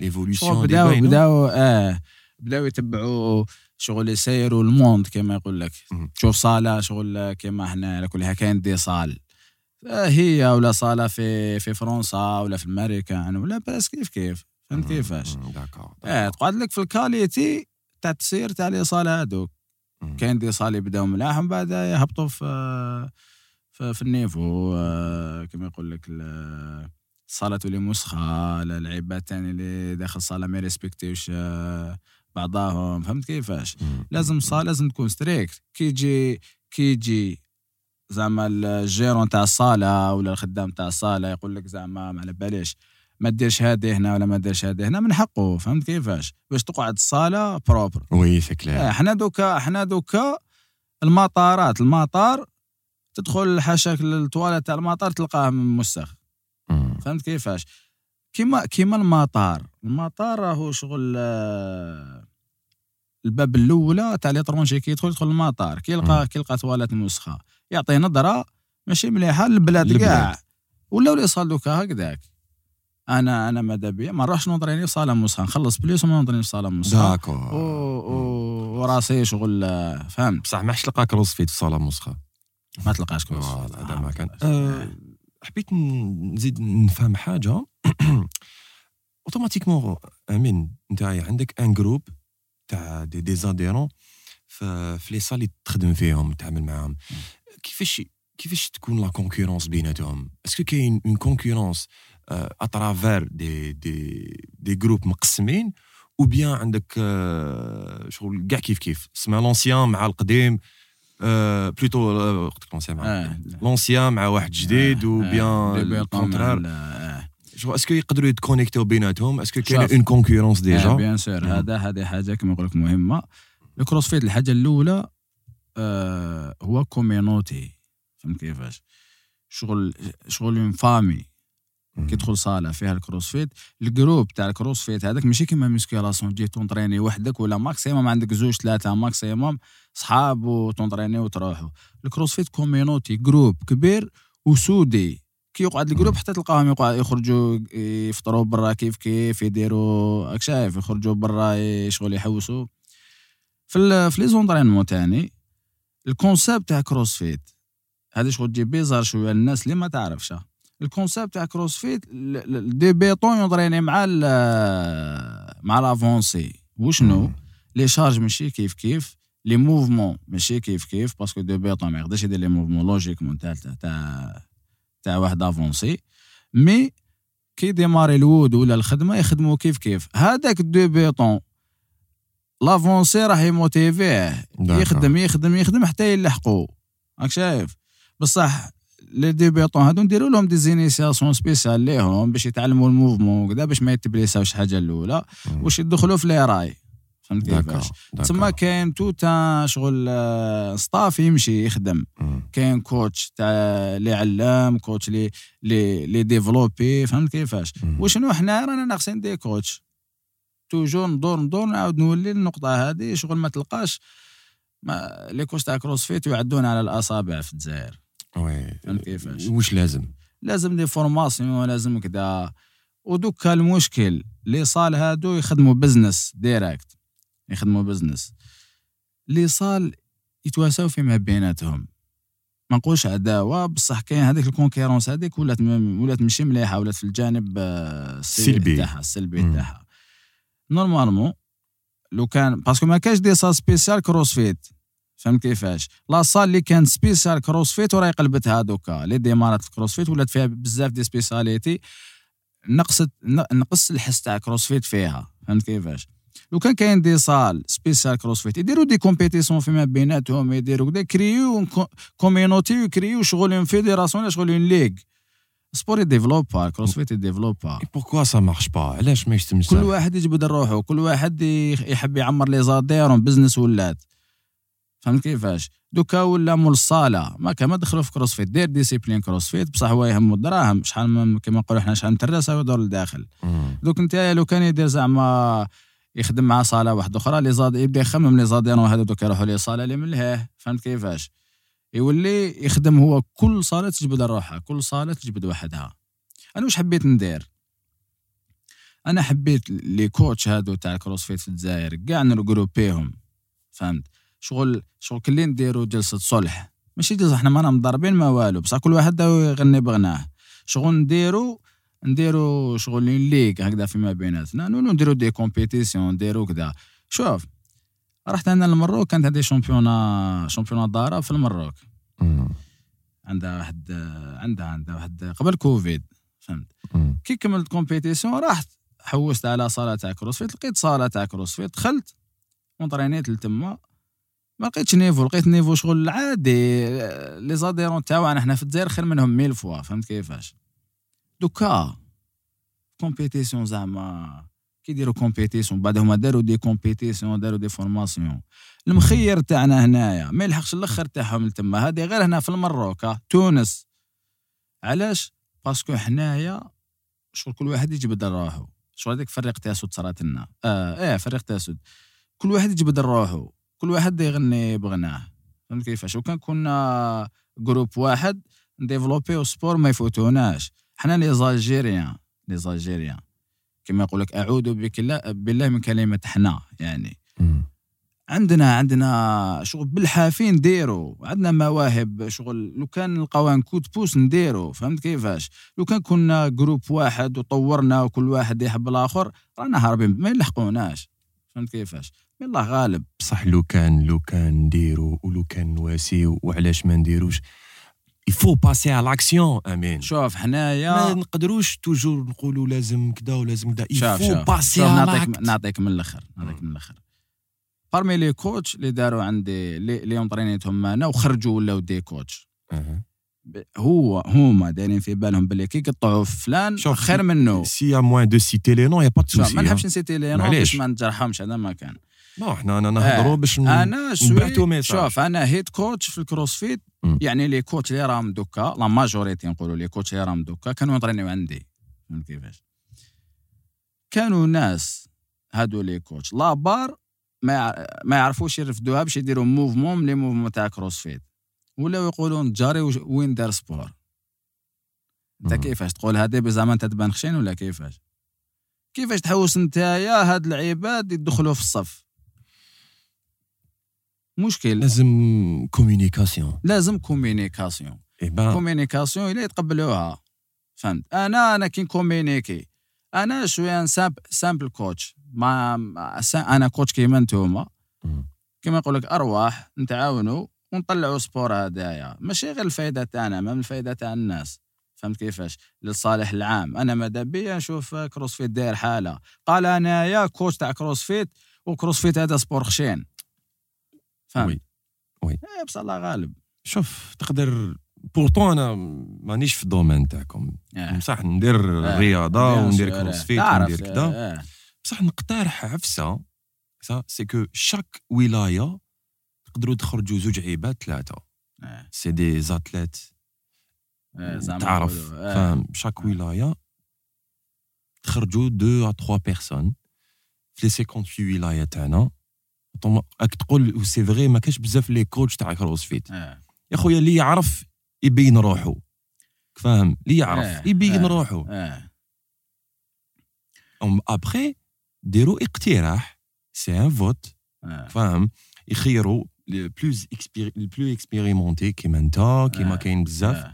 ليفولوسيون دي بداو اه بداو يتبعوا شغل يسيروا الموند كما يقول لك تشوف صاله شغل كما حنا على كل حكاين دي صال هي ولا صاله في في فرنسا ولا في امريكا ولا بس كيف كيف فهمت كيفاش اه تقعد لك في الكاليتي تاع تسير تاع لي صاله هذوك كاين دي صالي بداو ملاح ومن بعد يهبطوا في في النيفو كما يقول لك الصاله اللي مسخه العباد ثاني اللي داخل صاله ما ريسبكتيوش بعضاهم فهمت كيفاش لازم صاله لازم تكون ستريكت كي يجي كي يجي زعما الجيرون تاع الصاله ولا الخدام تاع الصاله يقول لك زعما ما على باليش ما ديرش هذه هنا ولا ما ديرش هذه هنا من حقه فهمت كيفاش باش تقعد الصاله بروبر وي فكلا احنا دوكا احنا دوكا المطارات المطار تدخل حاشاك للطواله تاع المطار تلقاه موسخ فهمت كيفاش كيما كيما المطار المطار راهو شغل الباب الاولى تاع ليطرونجي كي يدخل يدخل المطار كي يلقى كي يلقى طوالات موسخه يعطي نظره ماشي مليحه للبلاد كاع ولاو يصال دوكا هكذاك انا انا مادابيا ما نروحش نوضريني في صاله موسخه نخلص بليس وما نوضريني في صاله موسخه داكو وراسي شغل فهم بصح ماش تلقى كروس فيت في صاله موسخه ما تلقاش كروس هذا ما كان حبيت نزيد نفهم حاجه اوتوماتيكمون امين نتاعي عندك ان جروب تاع دي ديزاديرون في لي صالي تخدم فيهم تتعامل معهم كيفاش كيفاش تكون لا كونكورونس بيناتهم اسكو كاين اون كونكورونس اترافير دي دي دي جروب مقسمين او بيان عندك شغل كاع كيف كيف سما لونسيان مع القديم بلوتو قلت لونسيان مع لونسيان مع واحد جديد او بيان الكونترار جو اسكو يقدروا يتكونيكتيو بيناتهم اسكو كاين اون كونكورونس ديجا بيان سور هذا هذه حاجه كما نقول لك مهمه الكروسفيت الحاجه الاولى آه هو كوميونيتي فهمت كيفاش شغل شغل اون فامي كيدخل صاله فيها الكروسفيت الجروب تاع الكروسفيت هذاك ماشي كيما ميسكيلاسيون تجي تونطريني وحدك ولا ماكسيموم عندك زوج ثلاثه ماكسيموم صحاب وتونطريني وتروحوا الكروسفيت كوميونيتي جروب كبير وسودي كي يقعد الجروب حتى تلقاهم يخرجوا يفطروا برا كيف كيف يديروا راك شايف يخرجوا برا يشغل يحوسوا في في لي زونطرينمون تاني الكونسيبت تاع كروسفيت هذا شغل تجي بيزار شويه الناس اللي ما تعرفش الكونسيبت تاع كروسفيت دي بيطون يضريني مع مع لافونسي وشنو لي شارج ماشي كيف كيف لي موفمون ماشي كيف كيف باسكو دي بيطون ما يقدرش يدير لي موفمون لوجيكمون تاع تاع تاع واحد افونسي مي كي ديماري الود ولا الخدمه يخدموا كيف كيف هذاك دو بيطون لافونسي راه يموتيفيه يخدم يخدم يخدم حتى يلحقوا راك شايف بصح لي ديبيطون هادو نديروا لهم دي زينيسياسيون سبيسيال ليهم باش يتعلموا الموفمون وكذا باش ما يتبليساوش حاجه الاولى واش يدخلوا في لي راي فهمت كيفاش تما كاين توتا شغل ستاف يمشي يخدم كاين كوتش تاع لي علام كوتش لي لي لي ديفلوبي فهمت كيفاش وشنو حنا رانا ناقصين دي كوتش توجور ندور ندور نعاود نولي النقطه هذه شغل ما تلقاش ما لي كوتش تاع كروسفيت يعدون على الاصابع في الجزائر وي كيفاش واش لازم لازم دي فورماسيون لازم كذا ودوك المشكل لي صال هادو يخدموا بزنس ديريكت يخدموا بزنس لي صال يتواساو فيما بيناتهم ما نقولش عداوه بصح كاين هذيك الكونكيرونس هذيك ولات ولات ماشي مليحه ولات في الجانب السلبي تاعها السلبي تاعها نورمالمون لو كان باسكو ما كاش دي صال سبيسيال كروسفيت فهمت كيفاش لا صال اللي كان سبيسيال كروسفيت وراه يقلبت هادوكا لي ديمارات الكروسفيت ولات فيها بزاف دي سبيساليتي نقصت نقص الحس تاع كروسفيت فيها فهمت كيفاش لو كان كاين دي صال سبيسيال كروسفيت يديروا دي كومبيتيسيون فيما بيناتهم يديروا كدا كريو كوميونيتي وكريو شغل اون فيديراسيون شغل اون ليغ سبور يديفلوبا كروسفيت يديفلوبا بوركوا سا مارش با علاش ما يشتمش كل واحد يجبد روحو كل واحد يحب يعمر لي زاديرون بزنس ولات فهمت كيفاش دوكا ولا مول الصاله ما كما دخلوا في كروسفيت دير ديسيبلين كروسفيت بصح هو يهمو الدراهم شحال كما نقولوا حنا شحال متراسه يدور لداخل دوك انت لو كان يدير زعما يخدم مع صاله واحده اخرى لي زاد يبدا يخمم لي زاديرون هذو دوك يروحوا لي صاله اللي من لهيه فهمت كيفاش يولي يخدم هو كل صاله تجبد روحها كل صاله تجبد وحدها انا واش حبيت ندير انا حبيت لي كوتش هادو تاع كروسفيت في الجزائر كاع نرغروبيهم فهمت شغل شغل كلين نديرو جلسه صلح ماشي جلسه حنا مانا مضربين ما والو بصح كل واحد يغني بغناه شغل نديرو نديرو شغل ليغ هكذا فيما بيناتنا نديرو دي كومبيتيسيون نديرو كذا شوف رحت انا للمروك كانت هذه شامبيونا شامبيونا دارا في المروك عندها واحد عندها عندها واحد قبل كوفيد فهمت كي كملت كومبيتيسيون رحت حوست على صاله تاع كروسفيت لقيت صاله تاع كروسفيت دخلت ونطرينيت لتما ما لقيتش نيفو لقيت نيفو شغل عادي لي زاديرون تاعنا حنا في الجزائر خير منهم ميل فوا فهمت كيفاش دوكا كومبيتيسيون زعما كيديروا كومبيتيسيون بعد هما داروا دي كومبيتيسيون داروا دي فورماسيون المخير تاعنا هنايا ما يلحقش الاخر تاعهم لتما هذه غير هنا في المروكه تونس علاش باسكو حنايا شغل كل واحد يجبد روحو شغل هذيك فريق تاسود صرات لنا اه, آه فريق تاسود كل واحد يجبد روحو كل واحد يغني بغناه فهمت كيفاش وكان كنا جروب واحد نديفلوبيو سبور ما يفوتوناش حنا لي زالجيريان لي زالجيريان كما يقول لك اعوذ بالله من كلمه حنا يعني عندنا عندنا شغل بالحافين نديرو عندنا مواهب شغل لو كان نلقاو كود بوس نديرو فهمت كيفاش لو كان كنا جروب واحد وطورنا وكل واحد يحب الاخر رانا هاربين ما يلحقوناش فهمت كيفاش؟ يلا غالب صح. لو كان لو كان نديرو ولو كان نواسيو وعلاش ما نديروش. يفو باسي على لاكسيون امين. شوف حنايا ما نقدروش توجور نقولوا لازم كذا ولازم كذا. يفو باسي على نعطيك نعطيك من الاخر نعطيك من الاخر. بارمي لي كوتش اللي داروا عندي اللي يوم طرينيتهم انا وخرجوا ولاو دي كوتش. أه. هو هما دايرين في بالهم بلي كي قطعوا فلان خير منه. سي ا موان دو سيتي لي نون يا با تو سي. ما نحبش نسيتي لي نون باش ما نجرحهمش. هذا ما كان. لا حنا انا نهضروا باش نبعثوا ميساج. شوف انا هيد كوتش في الكروسفيت. م. يعني لي كوتش اللي راهم دوكا لا ماجوريتي نقولوا لي كوتش اللي راهم دوكا كانوا يطرينيو عندي. فهمت كيفاش؟ كانوا ناس هادو لي كوتش لا بار ما ما يعرفوش يرفدوها باش يديروا موفمون لي موفمون تاع كروسفيت. ولا يقولون جاري وين دار سبور. انت كيفاش تقول هذه بزعما انت تبان خشين ولا كيفاش؟ كيفاش تحوس نتايا هاد العباد يدخلوا في الصف؟ مشكل. لازم كوميونيكاسيون لازم كوميونيكاسيون كوميونيكاسيون الا يتقبلوها. فهمت؟ انا انا كي كوميونيكي انا شويه سامب سامبل كوتش. ما انا كوتش كيما نتوما كيما نقول لك ارواح نتعاونوا ونطلعوا سبور هدايا. ماشي غير الفايدة تاعنا ما من الفايدة تاع الناس. فهمت كيفاش؟ للصالح العام. أنا ماذا بيا نشوف كروسفيت داير حالة قال أنا يا كوتش تاع كروسفيت وكروسفيت هذا سبور خشين. فهمت؟ وي وي إيه بصح الله غالب. شوف تقدر بورتون أنا مانيش في الدومين تاعكم بصح اه. ندير اه. رياضة وندير كروسفيت اه. وندير كدا اه. اه. بصح نقترح عفسة سا سي كو شاك ولاية تقدروا تخرجوا زوج عيبات ثلاثة. اه. سي دي زاتليت. اه تعرف. اه. فهم شاك ولاية تخرجوا دو أو تخوا بيرسون في لي سيكونس ولاية تاعنا. راك تقول و سي فغي ما كاش بزاف لي كوتش تاع كروسفيت. اه. يا خويا اللي يعرف يبين روحه. فاهم؟ اللي يعرف اه. يبين اه. روحه. اه. ام ابخي ديروا اقتراح سي ان فوت. اه. فاهم؟ يخيروا لي بلوز اكسبيري لي بلو اكسبيريمونتي كيما نتا كيما كاين بزاف.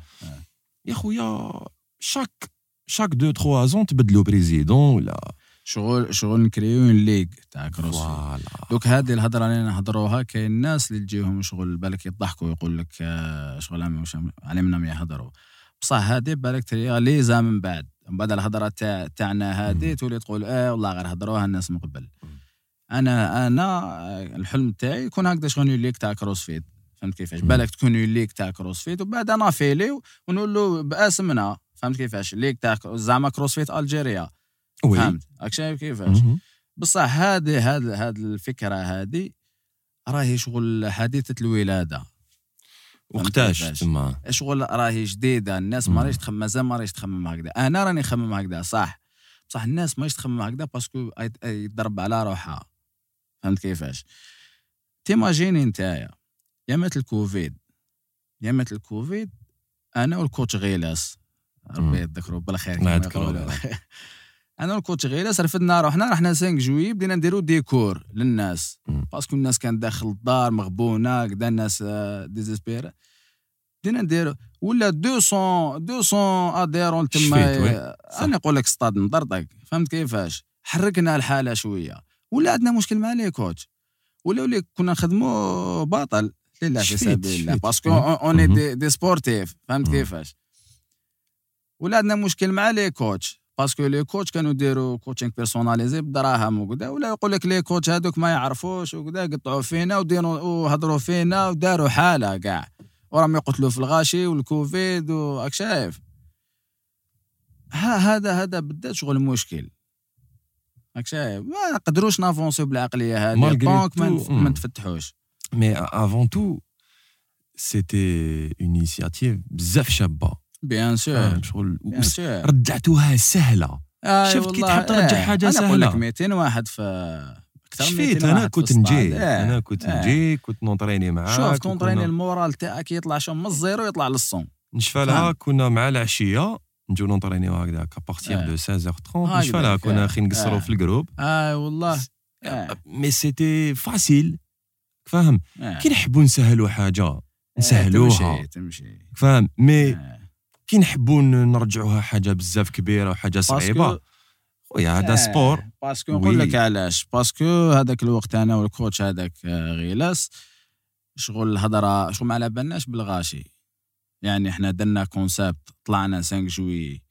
يا خويا شاك شاك دو تخوا زون تبدلوا بريزيدون ولا شغل شغل نكريو ليغ تاع كروسفيت. دوك هذه الهضره اللي نهضروها كاين ناس اللي تجيهم شغل بالك يضحكوا يقول لك شغل مش علمنا ما يهضروا بصح هذه بالك تريا لي زعما من بعد من بعد الهضره تاع تاعنا هذه تولي تقول اه والله غير هضروها الناس من قبل. انا انا الحلم تاعي يكون هكذا شغل ليك تاع كروسفيت. فهمت كيفاش؟ بالك تكون ليك تاع كروسفيت وبعد انا فيلي ونقول له باسمنا. فهمت كيفاش؟ ليك تاع زعما كروسفيت الجيريا. فهمت اكشاي كيفاش؟ بصح هذه هذه الفكره هذه راهي شغل حديثه الولاده. وقتاش تما شغل راهي جديده. الناس ما راهيش تخمم مازال ما راهيش تخمم هكذا. انا راني نخمم هكذا صح بصح الناس ماش تخمم هكذا باسكو يضرب على روحها. فهمت كيفاش؟ تيماجيني نتايا يامات الكوفيد يامات الكوفيد انا والكوتش غيلاس ربي يذكرو بالخير. انا والكوتش غيلاس رفدنا روحنا رحنا خمسة جويي بدينا نديرو ديكور للناس باسكو الناس كان داخل الدار مغبونه كدا الناس ديزيسبير. بدينا نديرو ولا مئتين مئتين اديرون تما. انا نقول لك استاد نضرطك. فهمت كيفاش؟ حركنا الحاله شويه ولا عندنا مشكل مع لي كوتش ولا ولا كنا نخدموا باطل لله في سبيل الله باسكو اوني دي, دي سبورتيف. فهمت كيفاش؟ ولا عندنا مشكل مع لي كوتش باسكو لي كوتش كانوا يديروا كوتشينغ بيرسوناليزي بدراهم وكذا ولا يقول لك لي كوتش هذوك ما يعرفوش وكذا قطعوا فينا وديروا وهضروا فينا وداروا حاله كاع وراهم يقتلوا في الغاشي والكوفيد واك شايف. ها هذا هذا بدات شغل مشكل راك شايف. ما نقدروش نافونسيو بالعقليه هذه دونك ما نتفتحوش. مي افون تو سيتي اون انيسياتيف بزاف شابه بيان سور شغل رجعتوها سهله. آه شفت كي تحط ترجع آه. حاجه سهله. انا نقول لك مئتين واحد في اكثر من مئتين انا كنت نجي آه. انا كنت نجي آه. كنت نونطريني معاك. شوف كونطريني المورال تاعك يطلع شو من الزيرو يطلع للصون نشفى لها. كنا مع العشيه نجو نونطرينيو هكذا كابارتيغ دو سيزاغ ترونت مشفالها كنا اخي نقصرو في الجروب. اه والله مي سيتي فاسيل. فاهم؟ كي نحبو نسهلو حاجه نسهلوها تمشي. فاهم؟ مي كي نحبو نرجعوها حاجه بزاف كبيره وحاجه صعيبه خويا هذا سبور. باسكو نقول لك علاش, باسكو هذاك الوقت انا والكوتش هذاك غيلاس شغل الهضره شغل ما على بالناش بالغاشي. يعني احنا درنا كونسيبت, طلعنا خمسة جويي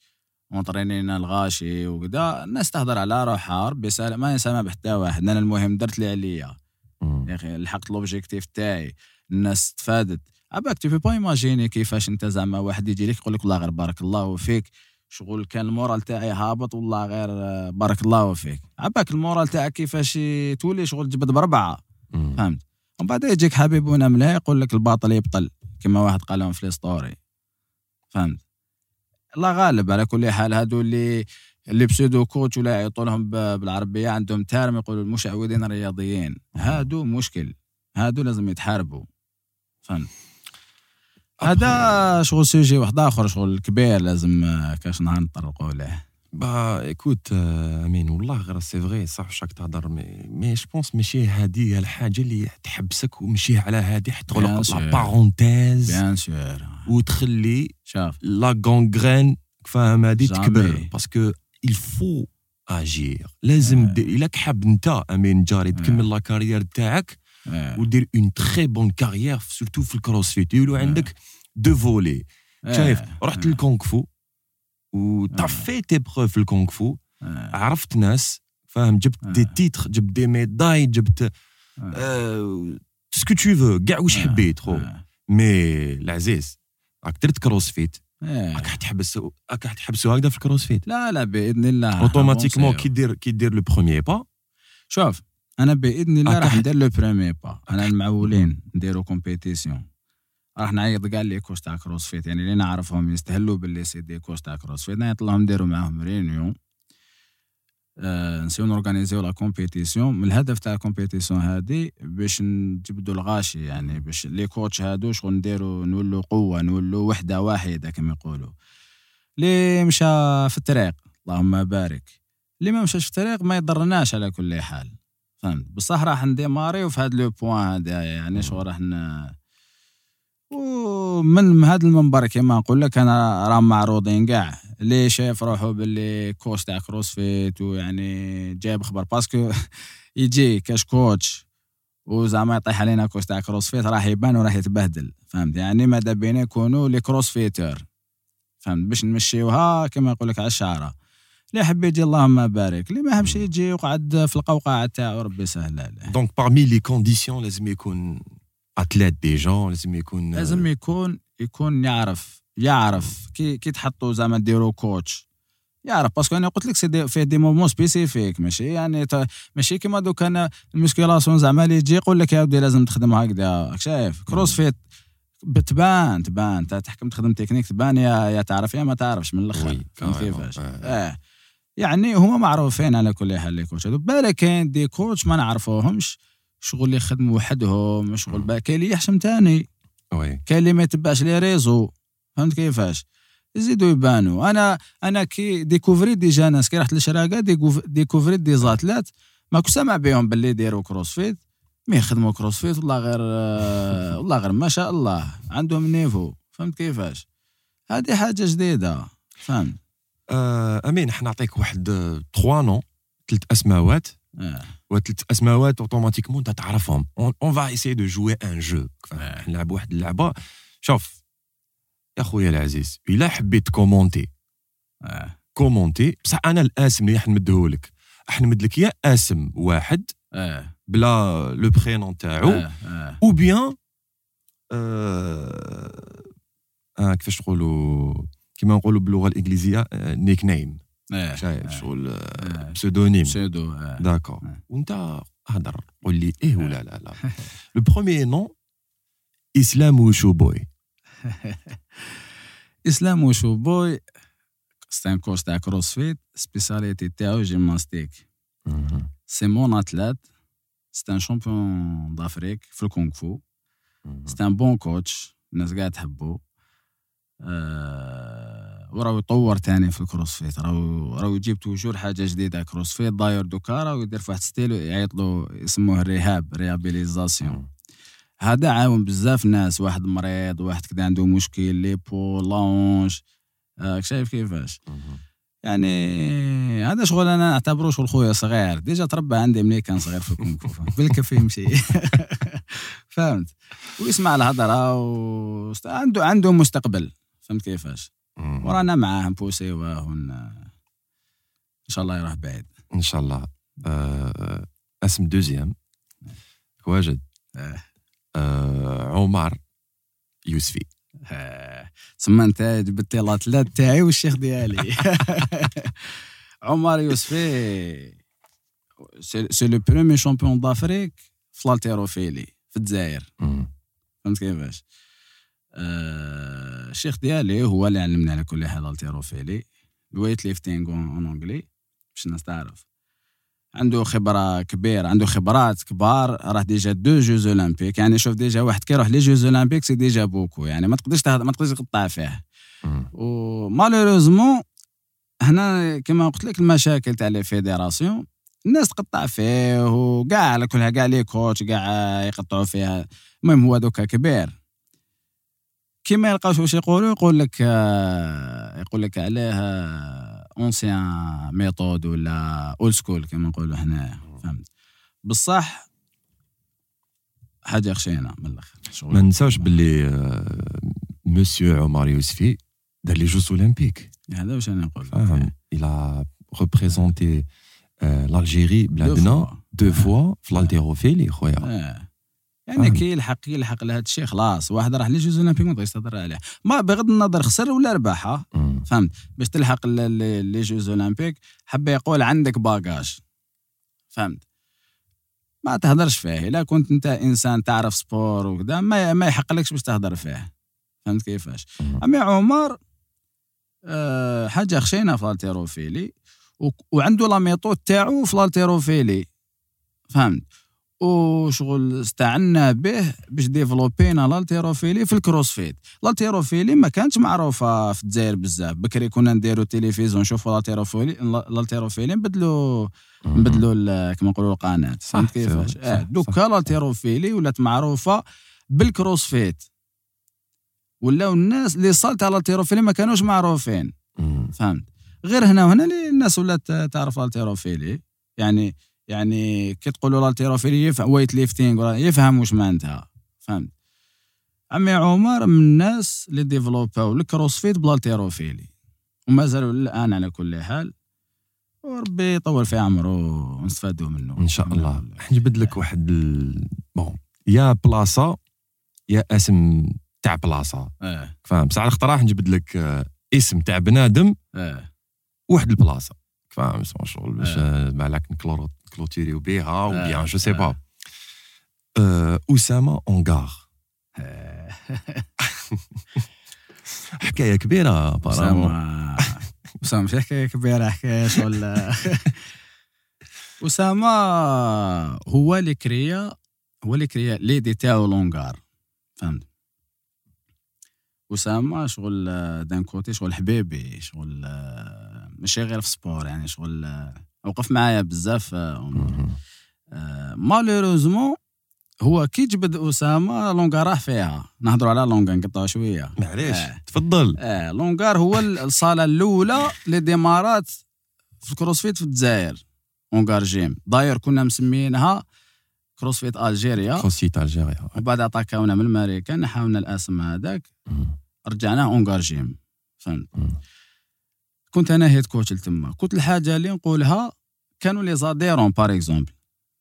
ونطرينينا الغاشي وكذا, الناس تهضر على روحها ربي سالم ما يسمع بحتى واحد. انا المهم درت لي عليا يا اخي, لحقت لوبجيكتيف تاعي, الناس تفادت. عباك تي في با ايماجيني كيفاش انت زعما واحد يجي لك يقول لك والله غير بارك الله فيك, شغل كان المورال تاعي هابط والله غير بارك الله فيك. عباك المورال تاعك كيفاش تولي شغل جبد بربعه, فهمت؟ ومن بعد يجيك حبيبنا ملاه يقول لك الباطل يبطل كما واحد قال لهم في الستوري, فهمت؟ الله غالب. على كل حال هادو اللي اللي بسودو كوتش ولا يعيطوا لهم بالعربيه عندهم تارم يقولوا المشعوذين الرياضيين, هادو مشكل, هادو لازم يتحاربوا, فهمت؟ هذا شغل سوجي واحد اخر شغل كبير لازم كاش نهار نطرقوا له. با ايكوت امين والله غير سي فري صح واش راك تهضر, مي مي جو بونس ماشي هذه الحاجه اللي تحبسك ومشي على هذه تغلق لا بارونتيز بيان سور وتخلي لا غونغرين فاهم هذه تكبر. باسكو الفو اجير لازم آه. الا كحب انت امين جاري تكمل آه. لا كارير تاعك آه. ودير اون تري بون كارير سورتو في الكروسفيت يولو آه. عندك دو فولي آه. شايف رحت آه. للكونغ فو وتعفي تبرو في الكونغ فو آه. عرفت ناس فاهم, جبت آه. دي تيتر, جبت دي ميداي, جبت سكو تو فو كاع واش حبيت خو آه. مي العزيز راك درت كروسفيت راك آه. حتحبس راك حتحبسو هكذا في الكروسفيت. لا لا باذن الله اوتوماتيكمون كي دير كي دير لو بروميير با. شوف انا باذن الله راح ندير لو بروميير با. انا المعولين نديرو كومبيتيسيون راح نعيط قال لي كوش تاع كروسفيت, يعني اللي نعرفهم يستهلوا باللي سيدي كوش تاع كروسفيت نعيط لهم نديروا معاهم ريونيون آه نسيو نورغانيزيو لا كومبيتيسيون. الهدف تاع الكومبيتيسيون هذه باش نجبدوا الغاشي, يعني باش لي كوتش هادو شغل نديروا نولوا قوه, نولوا وحده واحده كما يقولوا. اللي مشى في الطريق اللهم بارك, اللي ما مشاش في الطريق ما يضرناش على كل حال, فهمت؟ بصح راح نديماريو في هذا لو بوين هذا, يعني شغل راح ومن هذا المنبر كما نقول لك انا راه معروضين كاع لي شايف روحو باللي كوش تاع كروسفيت ويعني جايب خبر. باسكو يجي كاش كوتش وزعما يطيح علينا كوش تاع كروسفيت راح يبان وراح يتبهدل, فهمت؟ يعني ماذا بينا يكونوا لي كروسفيتر, فهمت؟ باش نمشيوها كما يقول لك على الشعره. اللي حب يجي اللهم بارك, اللي ما حبش يجي وقعد في القوقعه تاعو ربي سهل عليه. دونك parmi les conditions لازم يكون اتليت ديجا, لازم يكون لازم يكون يكون يعرف يعرف كي كي تحطوا زعما ديرو كوتش يعرف. باسكو انا قلت لك سي فيه دي مومون سبيسيفيك, ماشي يعني ماشي كيما دوك انا المسكيلاسيون زعما اللي يجي يقول لك يا ودي لازم تخدم هكذا, شايف؟ كروسفيت بتبان تبان تحكم تخدم تكنيك تبان يا يا تعرف يا ما تعرفش من الاخر كيفاش اه. يعني هما معروفين على كل حال لي كوتش هذو, بالك كاين دي كوتش ما نعرفوهمش شغل يخدموا وحدهم, شغل بقى كاين اللي يحشم تاني وي كاين اللي ما يتبعش لي ريزو, فهمت كيفاش؟ يزيدوا يبانوا. انا انا كي ديكوفري ديجا ناس كي رحت للشراقه ديكوفري دي زاتلات ما كنت سامع بهم باللي يديروا كروسفيت ما يخدموا كروسفيت والله غير والله غير ما شاء الله عندهم نيفو, فهمت كيفاش؟ هذه حاجه جديده, فهمت؟ آه امين احنا نعطيك واحد ثلاثة نون ثلاث اسماوات آه. وثلاث اسماوات اوتوماتيكمون انت تعرفهم. اون فا ايساي دو جوي ان جو نلعب واحد اللعبه. شوف يا خويا العزيز الا حبيت كومونتي آه. كومونتي بصح انا الاسم اللي حنمدهولك حنمدلك يا اسم واحد آه. بلا لو برينون تاعو آه. آه. او بيان آه. آه كيفاش نقولوا كيما نقولوا باللغه الانجليزيه نيك نيم اه شايف شغل آه. بسودونيم بسودو آه. داكور آه. وانت هضر قول لي ايه ولا لا لا. لو بروميير نون اسلام وشوبوي. اسلام وشوبوي سي ان كوش تاع كروسفيت سبيساليتي تاعو جيمناستيك. سي مون اتليت سي ان شامبيون دافريك في الكونغ فو سي ان بون كوتش الناس قاعد تحبو أه... وراو يطور تاني في الكروسفيت, راو راو يجيب توجور حاجه جديده. كروسفيت داير دوكارا ويدير في واحد ستيل يعيطلو يسموه الريهاب ريابيليزاسيون. هذا عاون بزاف ناس, واحد مريض, واحد كذا عنده مشكل لي بو لونج آه شايف كيفاش يعني هذا شغل أنا أعتبره شغل خويا صغير ديجا تربى عندي مني كان صغير في الكونكوفة بالكافيه مشي فهمت ويسمع الهضرة وعنده عنده مستقبل فهمت كيفاش ورانا معاهم بوسي وهن إن شاء الله يروح بعيد إن شاء الله اسم دوزيام واجد عمر يوسفي ثم انت جبت لي الاتلات تاعي والشيخ ديالي عمر يوسفي سي لو برومي شامبيون دافريك في الالتيروفيلي في الجزائر فهمت كيفاش الشيخ ديالي هو اللي علمني على كل حال الالتيروفيلي الويت ليفتينغ اون انجلي باش الناس تعرف عنده خبرة كبيرة عنده خبرات كبار راه ديجا دو جوز أولمبيك يعني شوف ديجا واحد كيروح لي جوز أولمبيك سي ديجا بوكو يعني ما تقدرش تهضر ما تقدرش تقطع فيه ومالوريزمون هنا كما قلت لك المشاكل تاع لي فيديراسيون الناس تقطع فيه وكاع على كلها كاع لي كوتش كاع يقطعوا فيها المهم هو دوكا كبير كيما يلقاوش واش يقولوا يقول لك يقول لك عليها اونسيان ميثود ولا اول سكول كما نقولوا هنا فهمت بصح حاجه خشينا من الاخر ما ننساوش باللي مسيو عمر يوسفي دار لي جوز اولمبيك هذا واش انا نقول فهم الى ريبريزونتي الجزائر بلادنا دو فوا في الالتيروفيلي خويا يعني كي يلحق يلحق لهذا الشيء خلاص واحد راح لي جوز اولمبيك ما بغيش تهضر عليه ما بغض النظر خسر ولا ربحها فهمت باش تلحق لي جوز اولمبيك حبه يقول عندك باجاج فهمت ما تهدرش فيه الا كنت انت انسان تعرف سبور وكذا ما ما يحقلكش باش تهدر فيه فهمت كيفاش اما عمر أه حاجه خشينه في الالتيروفيلي وعنده لا ميطود تاعو في الالتيروفيلي فهمت وشغل استعنا به باش ديفلوبينا الالتيروفيلي في الكروسفيت الالتيروفيلي ما كانتش معروفه في الجزائر بزاف بكري كنا نديرو تلفزيون نشوفوا الالتيروفيلي الالتيروفيلي نبدلوا نبدلوا كما نقولوا القناه فهمت كيفاش اه دوكا الالتيروفيلي ولات معروفه بالكروسفيت ولاو الناس اللي صالت على الالتيروفيلي ما كانوش معروفين فهمت غير هنا وهنا اللي الناس ولات تعرف الالتيروفيلي يعني يعني كي تقولوا لالتيروفيلي ويت ليفتينغ يفهم واش معناتها فهمت عمي عمر من الناس اللي ديفلوباو الكروسفيت بالالتيروفيلي ومازالوا الان على كل حال وربي يطول في عمره ونستفادوا منه ان شاء الله نجبد لك واحد ال... بون يا بلاصه يا اسم تاع بلاصه اه فاهم بصح على خطره راح نجبد لك اسم تاع بنادم اه واحد البلاصه فاهم شغل باش معلك نكلور كلوتيريو بها و بيان جو سي با أوسامة لونغار حكايه كبيره بارامون أوسامة ماشي حكايه كبيره حكايه شغل أوسامة هو اللي كريا هو اللي كريا لي دي تاعو لونغار فهمت أوسامة شغل دان كوتي شغل حبيبي شغل ماشي غير في سبور يعني شغل وقف معايا بزاف مالوريزمون هو كي جبد أوسامة لونغار راح فيها نهضروا على لونغار نقطعوا شويه معليش آه. تفضل اه لونغار هو الصاله الاولى اللي ديمارات في الكروسفيت في الجزائر لونغار جيم داير كنا مسمينها كروسفيت الجيريا كروسفيت الجيريا وبعد عطاكونا من الماريكان حاولنا الاسم هذاك رجعناه لونغار جيم فهمت كنت انا هيد كوتش لتما كنت الحاجه اللي نقولها كانوا لي زاديرون باغ اكزومبل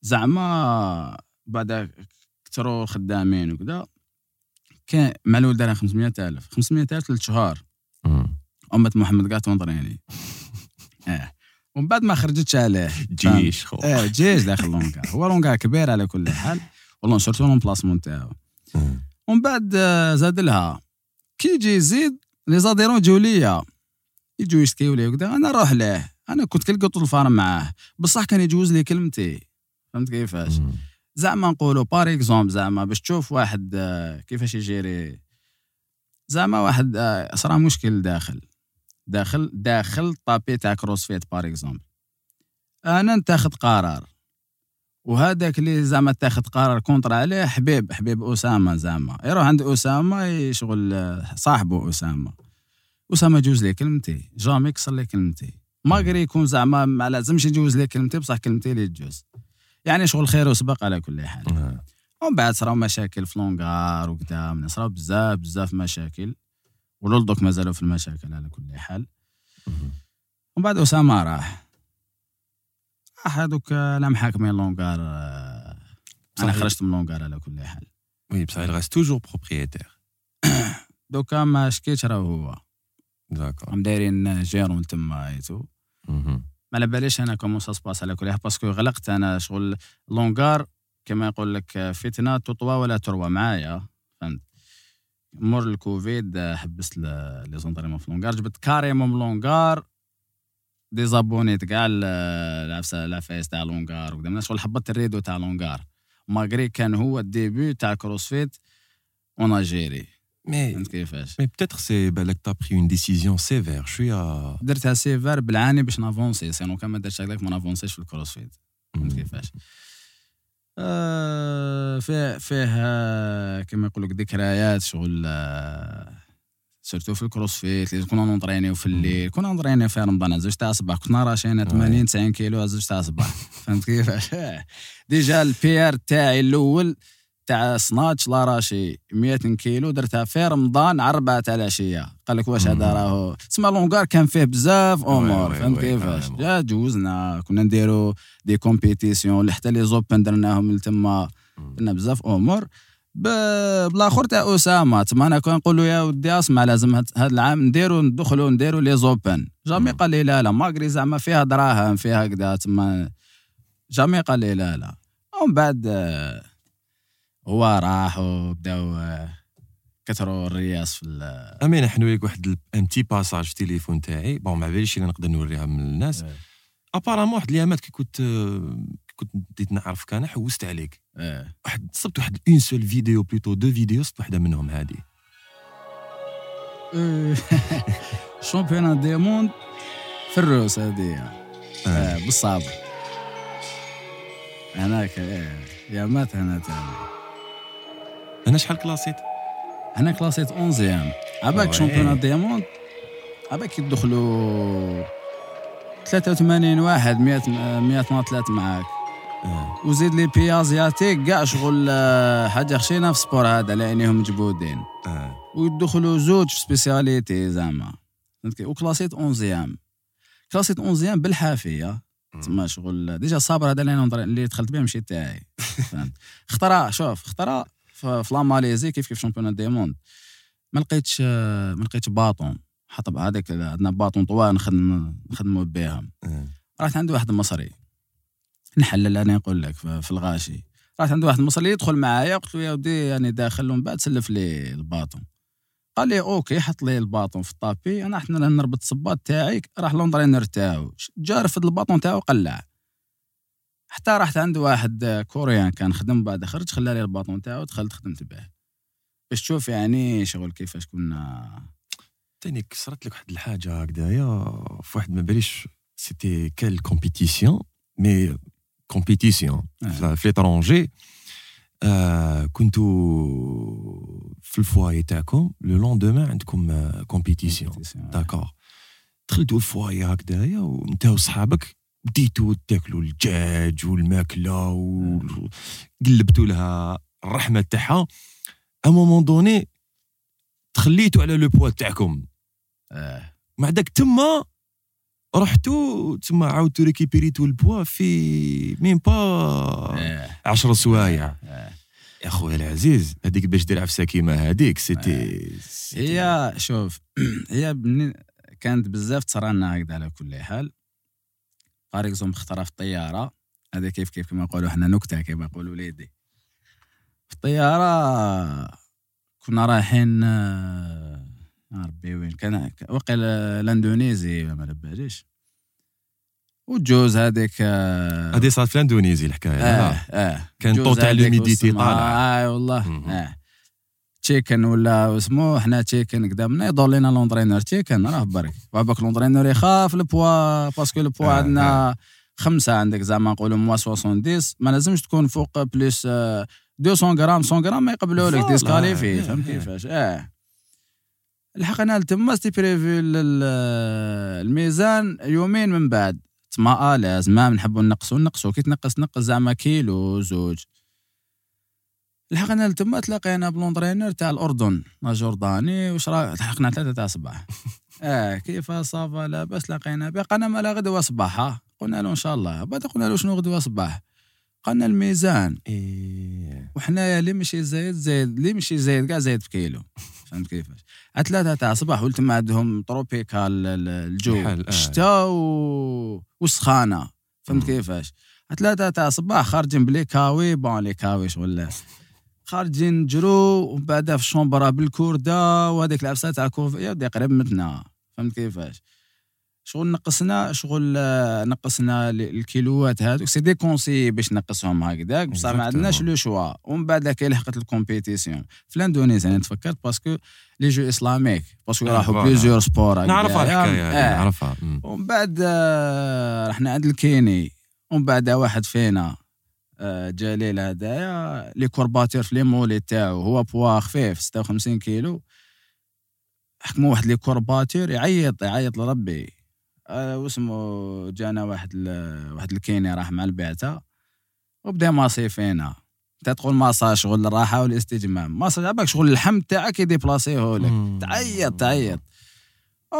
زعما بعد كثروا خدامين وكذا كان مع الولد دار خمسمية ألف خمسمية ألف للشهر امه محمد قاعد تونطريني اه ومن بعد ما خرجتش عليه جيش خو اه جيش داخل لونغار هو لونغار كبير على كل حال والله شرتو لون بلاصمون تاعو ومن بعد زاد لها كي يجي يزيد لي زاديرون جوليه يجو يشكيو لي وكذا انا نروح له انا كنت كلقط الفارم معاه بصح كان يجوز لي كلمتي فهمت كيفاش زعما نقولوا بار اكزومبل زعما باش تشوف واحد كيفاش يجيري زعما واحد صرا مشكل داخل داخل داخل طابي تاع كروسفيت بار اكزومبل انا نتاخذ قرار وهذاك اللي زعما تاخذ قرار كونتر عليه حبيب حبيب أوسامة زعما يروح عند أوسامة يشغل صاحبه أوسامة أوسامة جوز لي كلمتي جامي كسر لي كلمتي ما قري يكون زعما ما لازمش يجوز لي كلمتي بصح كلمتي لي تجوز يعني شغل خير وسبق على كل حال. ومن بعد صراو مشاكل في لونغار وكذا من صراو بزاف بزاف مشاكل ولولدك مازالوا في المشاكل على كل حال. ومن بعد أسامة راح راح هذوك المحاكم من لونغار أنا خرجت من لونغار على كل حال. وي بصح il reste toujours propriétaire. دوكا ما شكيتش راه هو. داكور. عم دايرين جيرون تما ايتو. ما لباليش انا كومون سا سباس على كل حال باسكو غلقت انا شغل لونغار كما يقول لك فتنه تطوى ولا تروى معايا فهمت. مور الكوفيد حبست لي زونطريمون في لونغار جبت كاريمون لونغار دي زابوني تاع لعبسه لا فيس تاع لونغار وقدامنا شغل حبطت الريدو تاع لونغار ماغري كان هو الديبي تاع كروسفيت اون الجيري. Mais, mais peut-être c'est bah, que tu as pris une décision sévère. Je suis à... Je suis sévère pour l'année pour avancer. C'est donc comme je suis avec mon avancée sur le crossfit. فيه فيه كما يقول لك ذكريات شغل سورتو في الكروسفيت اللي كنا نطرينيو في الليل كنا نطرينيو في رمضان زوج تاع الصباح كنا راشينا ثمانين تسعين كيلو زوج تاع الصباح فهمت كيفاش. ديجا البيار تاعي الاول تاع سناتش لا راشي مية كيلو درتها في رمضان على أربعة تاع العشيه. قال لك واش هذا راهو تسمى لونغار كان فيه بزاف امور فهمت كيفاش. جا جوزنا كنا نديرو دي كومبيتيسيون حتى لي زوبن درناهم لتما كنا بزاف امور بالاخر تاع اسامه تما انا كنقول له يا ودي اسمع لازم هذا العام نديرو ندخلو نديرو لي زوبن جامي قال لي لا لا ماغري زعما فيها دراهم فيها هكذا تما جامي قال لي لا لا. ومن بعد هو راح وبداو كثروا الرياس في امين نحنولك واحد ان تي باساج في التليفون تاعي بون ما باليش انا نقدر نوريها للناس. ابارامون واحد اليامات كي كنت كنت بديت نعرفك انا حوست عليك واحد صبت واحد اون سول فيديو بلوتو دو فيديو صبت واحده منهم هذه شامبيون دي موند في الروس هذه بالصعب هناك يامات هنا تاع انا شحال كلاسيت انا كلاسيت أونزيام عباك شامبيون ديموند عباك يدخلوا ثلاثة وثمانين واحد مية مية وثلاثة معاك وزيد لي بي ازياتيك كاع شغل حاجه خشينا في سبور هذا لانهم جبودين ويدخلوا زوج في سبيسياليتي زعما وكلاسيت أونزيام كلاسيت أونزيام بالحافيه تما شغل ديجا صابر هذا اللي دخلت به مشي تاعي فهمت. اخترا شوف اخترا في لا ماليزي كيف كيف شامبيون دي موند ما لقيتش ما لقيتش باطون حطب هذاك عندنا باطون طوال نخدموا بها. رحت عند واحد مصري نحلل انا نقول لك في الغاشي رحت عند واحد مصري يدخل معايا قلت له يا ودي يعني داخل ومن بعد سلف لي الباطون قال لي اوكي حط لي الباطون في الطابي انا حنا نربط الصباط تاعي راح لونطرينر تاعو جارف الباطون تاعو قلع حتى رحت عند واحد كوريان كان خدم بعد خرج خلى لي الباطون تاعو دخلت خدمت به باش تشوف يعني شغل كيفاش كنا تاني كسرت لك واحد الحاجه هكذايا في واحد ما باليش سيتي كال كومبيتيسيون مي كومبيتيسيون في ليترونجي كنتو في الفوايي تاعكم لو لوندومان عندكم كومبيتيسيون داكور دخلتوا الفوايي هكذايا وانت وصحابك بديتو تاكلوا الدجاج والماكله وقلبتوا لها الرحمه تاعها ا مومون دوني تخليتوا على لو بوا تاعكم اه مع داك تما رحتوا تما عاودتوا ريكيبيريتو البوا في ميم با عشر سوايع يا خويا العزيز هذيك باش دير عفسه كيما هذيك سيتي هي شوف هي كانت بزاف تصرانا هكذا على كل حال. باغ اكزومبل اخترا في الطياره هذا كيف كيف كما نقولوا حنا نكته كما يقولوا وليدي في الطياره كنا رايحين ربي وين كان وقيل الاندونيزي ما باليش وجوز هذيك هذه صارت في الاندونيزي الحكايه آه آه كان طوط تاع لوميديتي طالع اه والله م- اه تشيكن ولا اسمو حنا تشيكن قدامنا يدور لنا لونطرينور تشيكن راه برك باباك لونطرينور يخاف البوا باسكو البوا عندنا خمسة عندك زعما نقولوا موا سبعين ما لازمش تكون فوق بلس مئتين غرام مئة غرام ما يقبلوا لك ديسكاليفي فهمت كيفاش. اه لحقنا لتماستي بريفيو الميزان يومين من بعد طماقة لازمة نحبو نقصو نقصو كي تنقص نقص زعما كيلو زوج. لحقنا لتما تلاقينا بلونترينر تاع الأردن جورداني وش راه لحقنا ثلاثة تاع الصباح. اه كيف صافا لاباس لقينا بيه قالنا مالا غدوة صباحا قلنا له ان شاء الله بعد قلنا له شنو غدوة صباح قالنا الميزان إيه. وحنايا اللي مشي زايد زايد اللي مشي زايد كاع زايد بكيلو فهمت كيفاش ثلاثة تاع الصباح قلت ما عندهم تروبيكال الجو الشتاء و... وسخانه فهمت كيفاش ثلاثة تاع الصباح خارجين بلي كاوي بون لي كاوي ولا خارجين نجرو وبعدا في الشومبرا بالكورده وهذيك العبسه تاع الكوفيه يا ودي قريب متنا فهمت كيفاش شغل نقصنا شغل نقصنا الكيلوات هذوك سي دي كونسي باش نقصهم هكذاك بصح ما عندناش لو شوا ومن بعد كي لحقت الكومبيتيسيون في اندونيسيا انا تفكرت باسكو لي جو اسلاميك باسكو راحوا بليزيور سبور نعرفها الحكايه نعرفها ومن بعد رحنا عند الكيني ومن بعد واحد فينا جليل هذايا لي كورباتير في لي مولي تاعو هو بوا خفيف ستة وخمسين كيلو حكموا واحد لي كورباتير يعيط يعيط لربي واسمو جانا واحد واحد الكيني راح مع البعثه وبدا ماصي فينا انت تقول ماساج شغل الراحه والاستجمام ماساج عباك شغل الحمد تاعك يديبلاسيه لك تعيط تعيط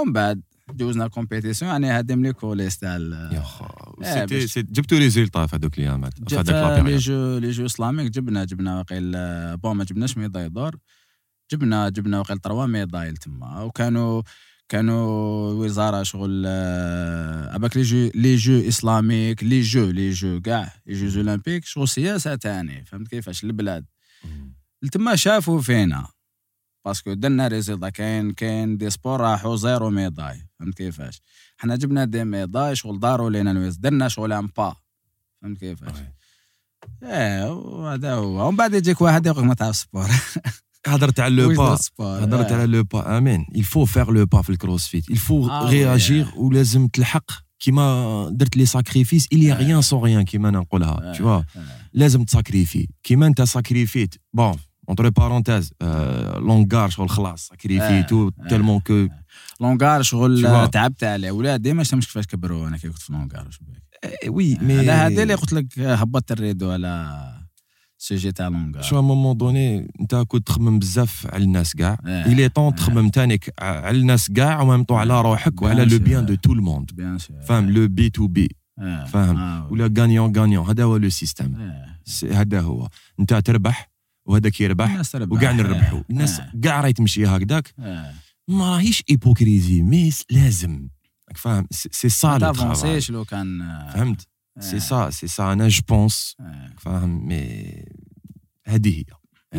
ومن بعد دوزنا كومبيتيسيون يعني هادم لي كوليس تاع يا خو سي جبتوا ريزلت في هذوك الايام في هذاك لابيريود لي جو لي جو اسلاميك جبنا جبنا واقيل بون ما جبناش مي دايدور جبنا جبنا واقيل تروا مي دايل تما وكانوا كانوا وزارة شغل أباك لي جو لي جو إسلاميك لي جو لي جو كاع لي جو أولمبيك شغل سياسة تاني فهمت كيفاش البلاد لتما شافوا فينا باسكو درنا ريزيلتا كاين كاين دي سبور راحوا زيرو ميداي فهمت كيفاش حنا جبنا دي ميداي شغل داروا لينا الويز درنا شغل أمبا فهمت كيفاش إيه وهذا هو ومن بعد يجيك واحد يقولك ما تعرف سبور هضرت على لو با هضرت على لو با امين il faut faire le pas في الكروسفيت il faut réagir ولازم تلحق كيما درت لي ساكريفيس il y a rien sans rien كيما انا نقولها tu vois لازم تساكريفي كيما انت ساكريفيت بون entre parenthèses لونغار شغل خلاص ساكريفيتو tellement que لونغار شغل تعبت عليه ولا ديما شمش كيفاش كبروا انا كي كنت في لونغار وي مي انا هذا اللي قلت لك هبطت الريدو على سوجي تاع لونغار شو مومون دوني انت كنت تخمم بزاف على الناس كاع الي طون تخمم تانيك على الناس كاع وميمطو على روحك وعلى لو بيان دو تو الموند فاهم لو بي تو بي فاهم ولا غانيون غانيون هذا هو لو سيستيم هذا هو انت تربح وهذاك يربح وكاع نربحوا الناس كاع راهي تمشي هكذاك ما راهيش ايبوكريزي مي لازم فاهم سي سا لو ترافاي فهمت سي سا سي سا انا جو بونس فاهم مي هذه هي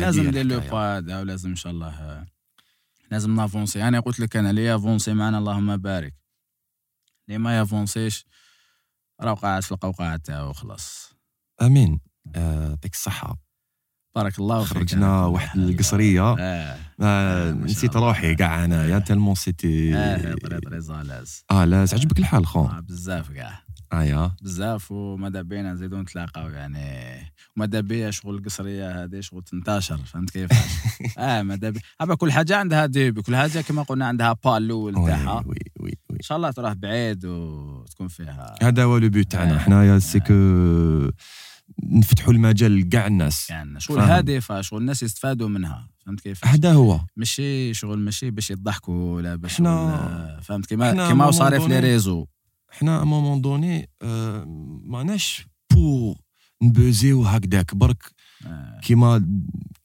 لازم ندير لو با هذا ولازم ان شاء الله لازم نافونسي انا قلت لك انا لي افونسي معنا اللهم بارك لي ما يافونسيش راه قاعد في القوقعه تاعو وخلاص امين يعطيك الصحه بارك الله فيك خرجنا واحد القصريه نسيت روحي كاع انايا تالمون سيتي اه لاز عجبك الحال خون بزاف كاع ايا بزاف وماذا بينا نزيدو نتلاقاو يعني وماذا بيا شغل القصريه هذه شغل تنتشر فهمت كيف اه ماذا بيا كل حاجه عندها ديبي كل حاجه كما قلنا عندها بالو تاعها وي وي وي ان شاء الله تروح بعيد وتكون فيها هذا هو لو بوت تاعنا حنايا سي كو نفتحوا المجال كاع الناس يعني شغل هادفه شغل الناس يستفادوا منها فهمت كيف هذا هو ماشي شغل ماشي باش يضحكوا ولا باش فهمت كيما كيما صار في لي ريزو حنا على مومون دوني ماناش بور نبوزيو هكذاك برك كيما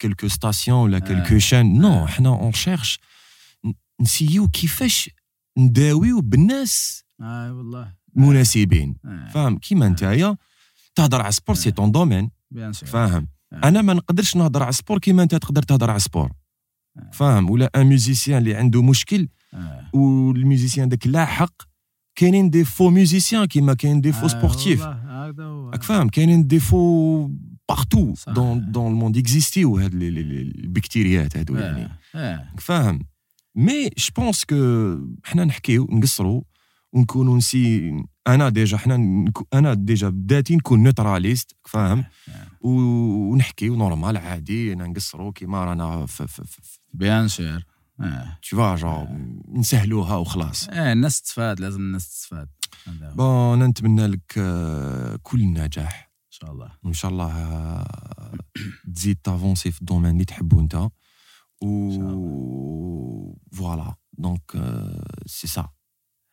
كلكو ستاسيون ولا كلكو شان نو حنا اون شيرش نسيو كيفاش نداويو بالناس اي والله مناسبين فاهم كيما نتايا تهضر على سبور سي طون دومين فاهم انا ما نقدرش نهضر على سبور كيما انت تقدر تهضر على سبور فاهم ولا ان ميوزيسيان اللي عنده مشكل والميوزيسيان داك لاحق كاينين دي فو ميوزيسيان كيما كاين دي فو سبورتيف راك فاهم كاينين دي فو بارتو دون دون الموند اكزيستيو هاد البكتيريات هادو يعني راك فاهم مي جو بونس كو حنا نحكيو نقصرو ونكونو نسي انا ديجا حنا انا ديجا بداتي نكون نوتراليست فاهم ونحكي ونورمال عادي انا نقصرو كيما رانا بيان سير Tu vois, genre, نسهلوها وخلاص. اه الناس تستفاد, لازم الناس تستفاد. بون نتمنى لك كل نجاح ان شاء الله, وان شاء الله تزيد تافونسي في الدومين اللي تحبو انت. و فوالا دونك سي سا.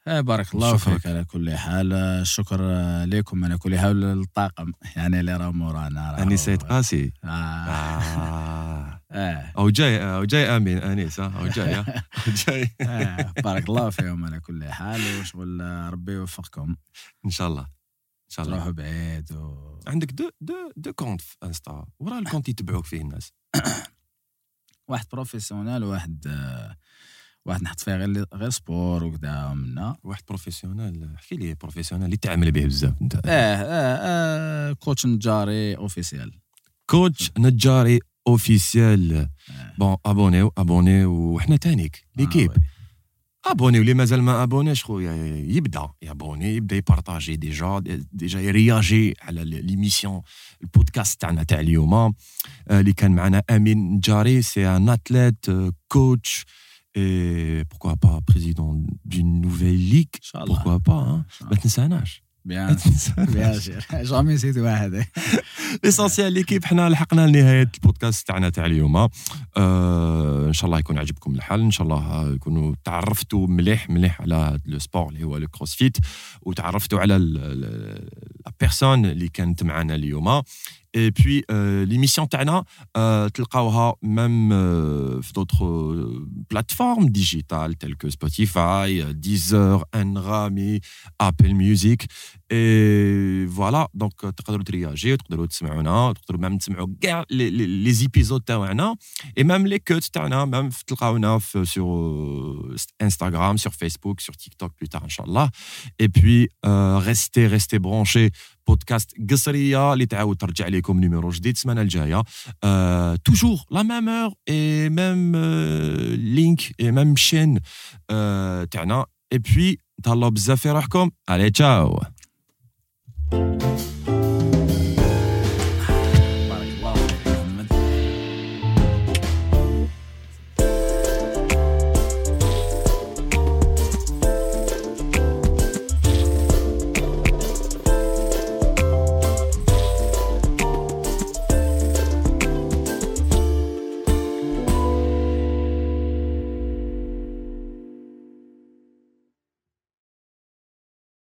بارك الله فيك. على كل حال شكر لكم على كل حال الطاقم يعني اللي راه مورانا. أني سيد قاسي آه. آه. آه. أو جاي أو جاي أمين أنيس أو جاي أو جاي آه. بارك الله فيهم على كل حال, وشغل ربي يوفقكم إن شاء الله. ان شاء الله تروحوا بعيد. و... عندك دو دو دو كونت في انستا, وراه الكونت يتبعوك فيه الناس. واحد بروفيسيونال وواحد واحد نحط فيه غير غير سبور وكذا منا. واحد بروفيسيونال احكي لي, بروفيسيونال اللي تعمل به بزاف انت. اه اه, آه كوتش نجاري اوفيسيال. كوتش نجاري اوفيسيال آه. بون ابونيو ابونيو وحنا تانيك ليكيب آه. ابوني ولي مازال ما ابونيش خويا يبدا يابوني, يبدا يبارطاجي ديجا ديجا يرياجي على ليميسيون البودكاست تاعنا تاع اليوم اللي كان معنا امين نجاري. سي ان اتليت كوتش اي بوركوا با بريزيدون دون نوفيل ليغ بوركوا با. ما تنساناش بيان بيان جامي سيت واحد ليسونسيال ليكيب. حنا لحقنا لنهايه البودكاست تاعنا تاع اليوم. أه ان شاء الله يكون عجبكم الحال, ان شاء الله يكونوا تعرفتوا مليح مليح على هذا لو سبور اللي هو الكروسفيت, وتعرفتوا على لا بيرسون اللي كانت معنا اليوم. Et puis, euh, l'émission Tana, euh, t'lqawha même euh, d'autres euh, plateformes digitales telles que Spotify, Deezer, Enrami, Apple Music. Et voilà, donc, t'qadrou t'reagir, t'qadrou t'sma'ouna, t'qadrou même t'sma'ou gare les, les, les épisodes Tana, et même les cuts Tana, même t'lqawna sur euh, Instagram, sur Facebook, sur TikTok plus tard, Inch'Allah. Et puis, euh, restez, restez branchés. بودكاست قصرية اللي تعاود ترجع لكم نيميرو جديد السمانة الجاية. أه, توجور لا ميم اور اي ميم لينك اي ميم شين أه, تاعنا. اي بوي تهلاو بزاف في روحكم. علي تشاو.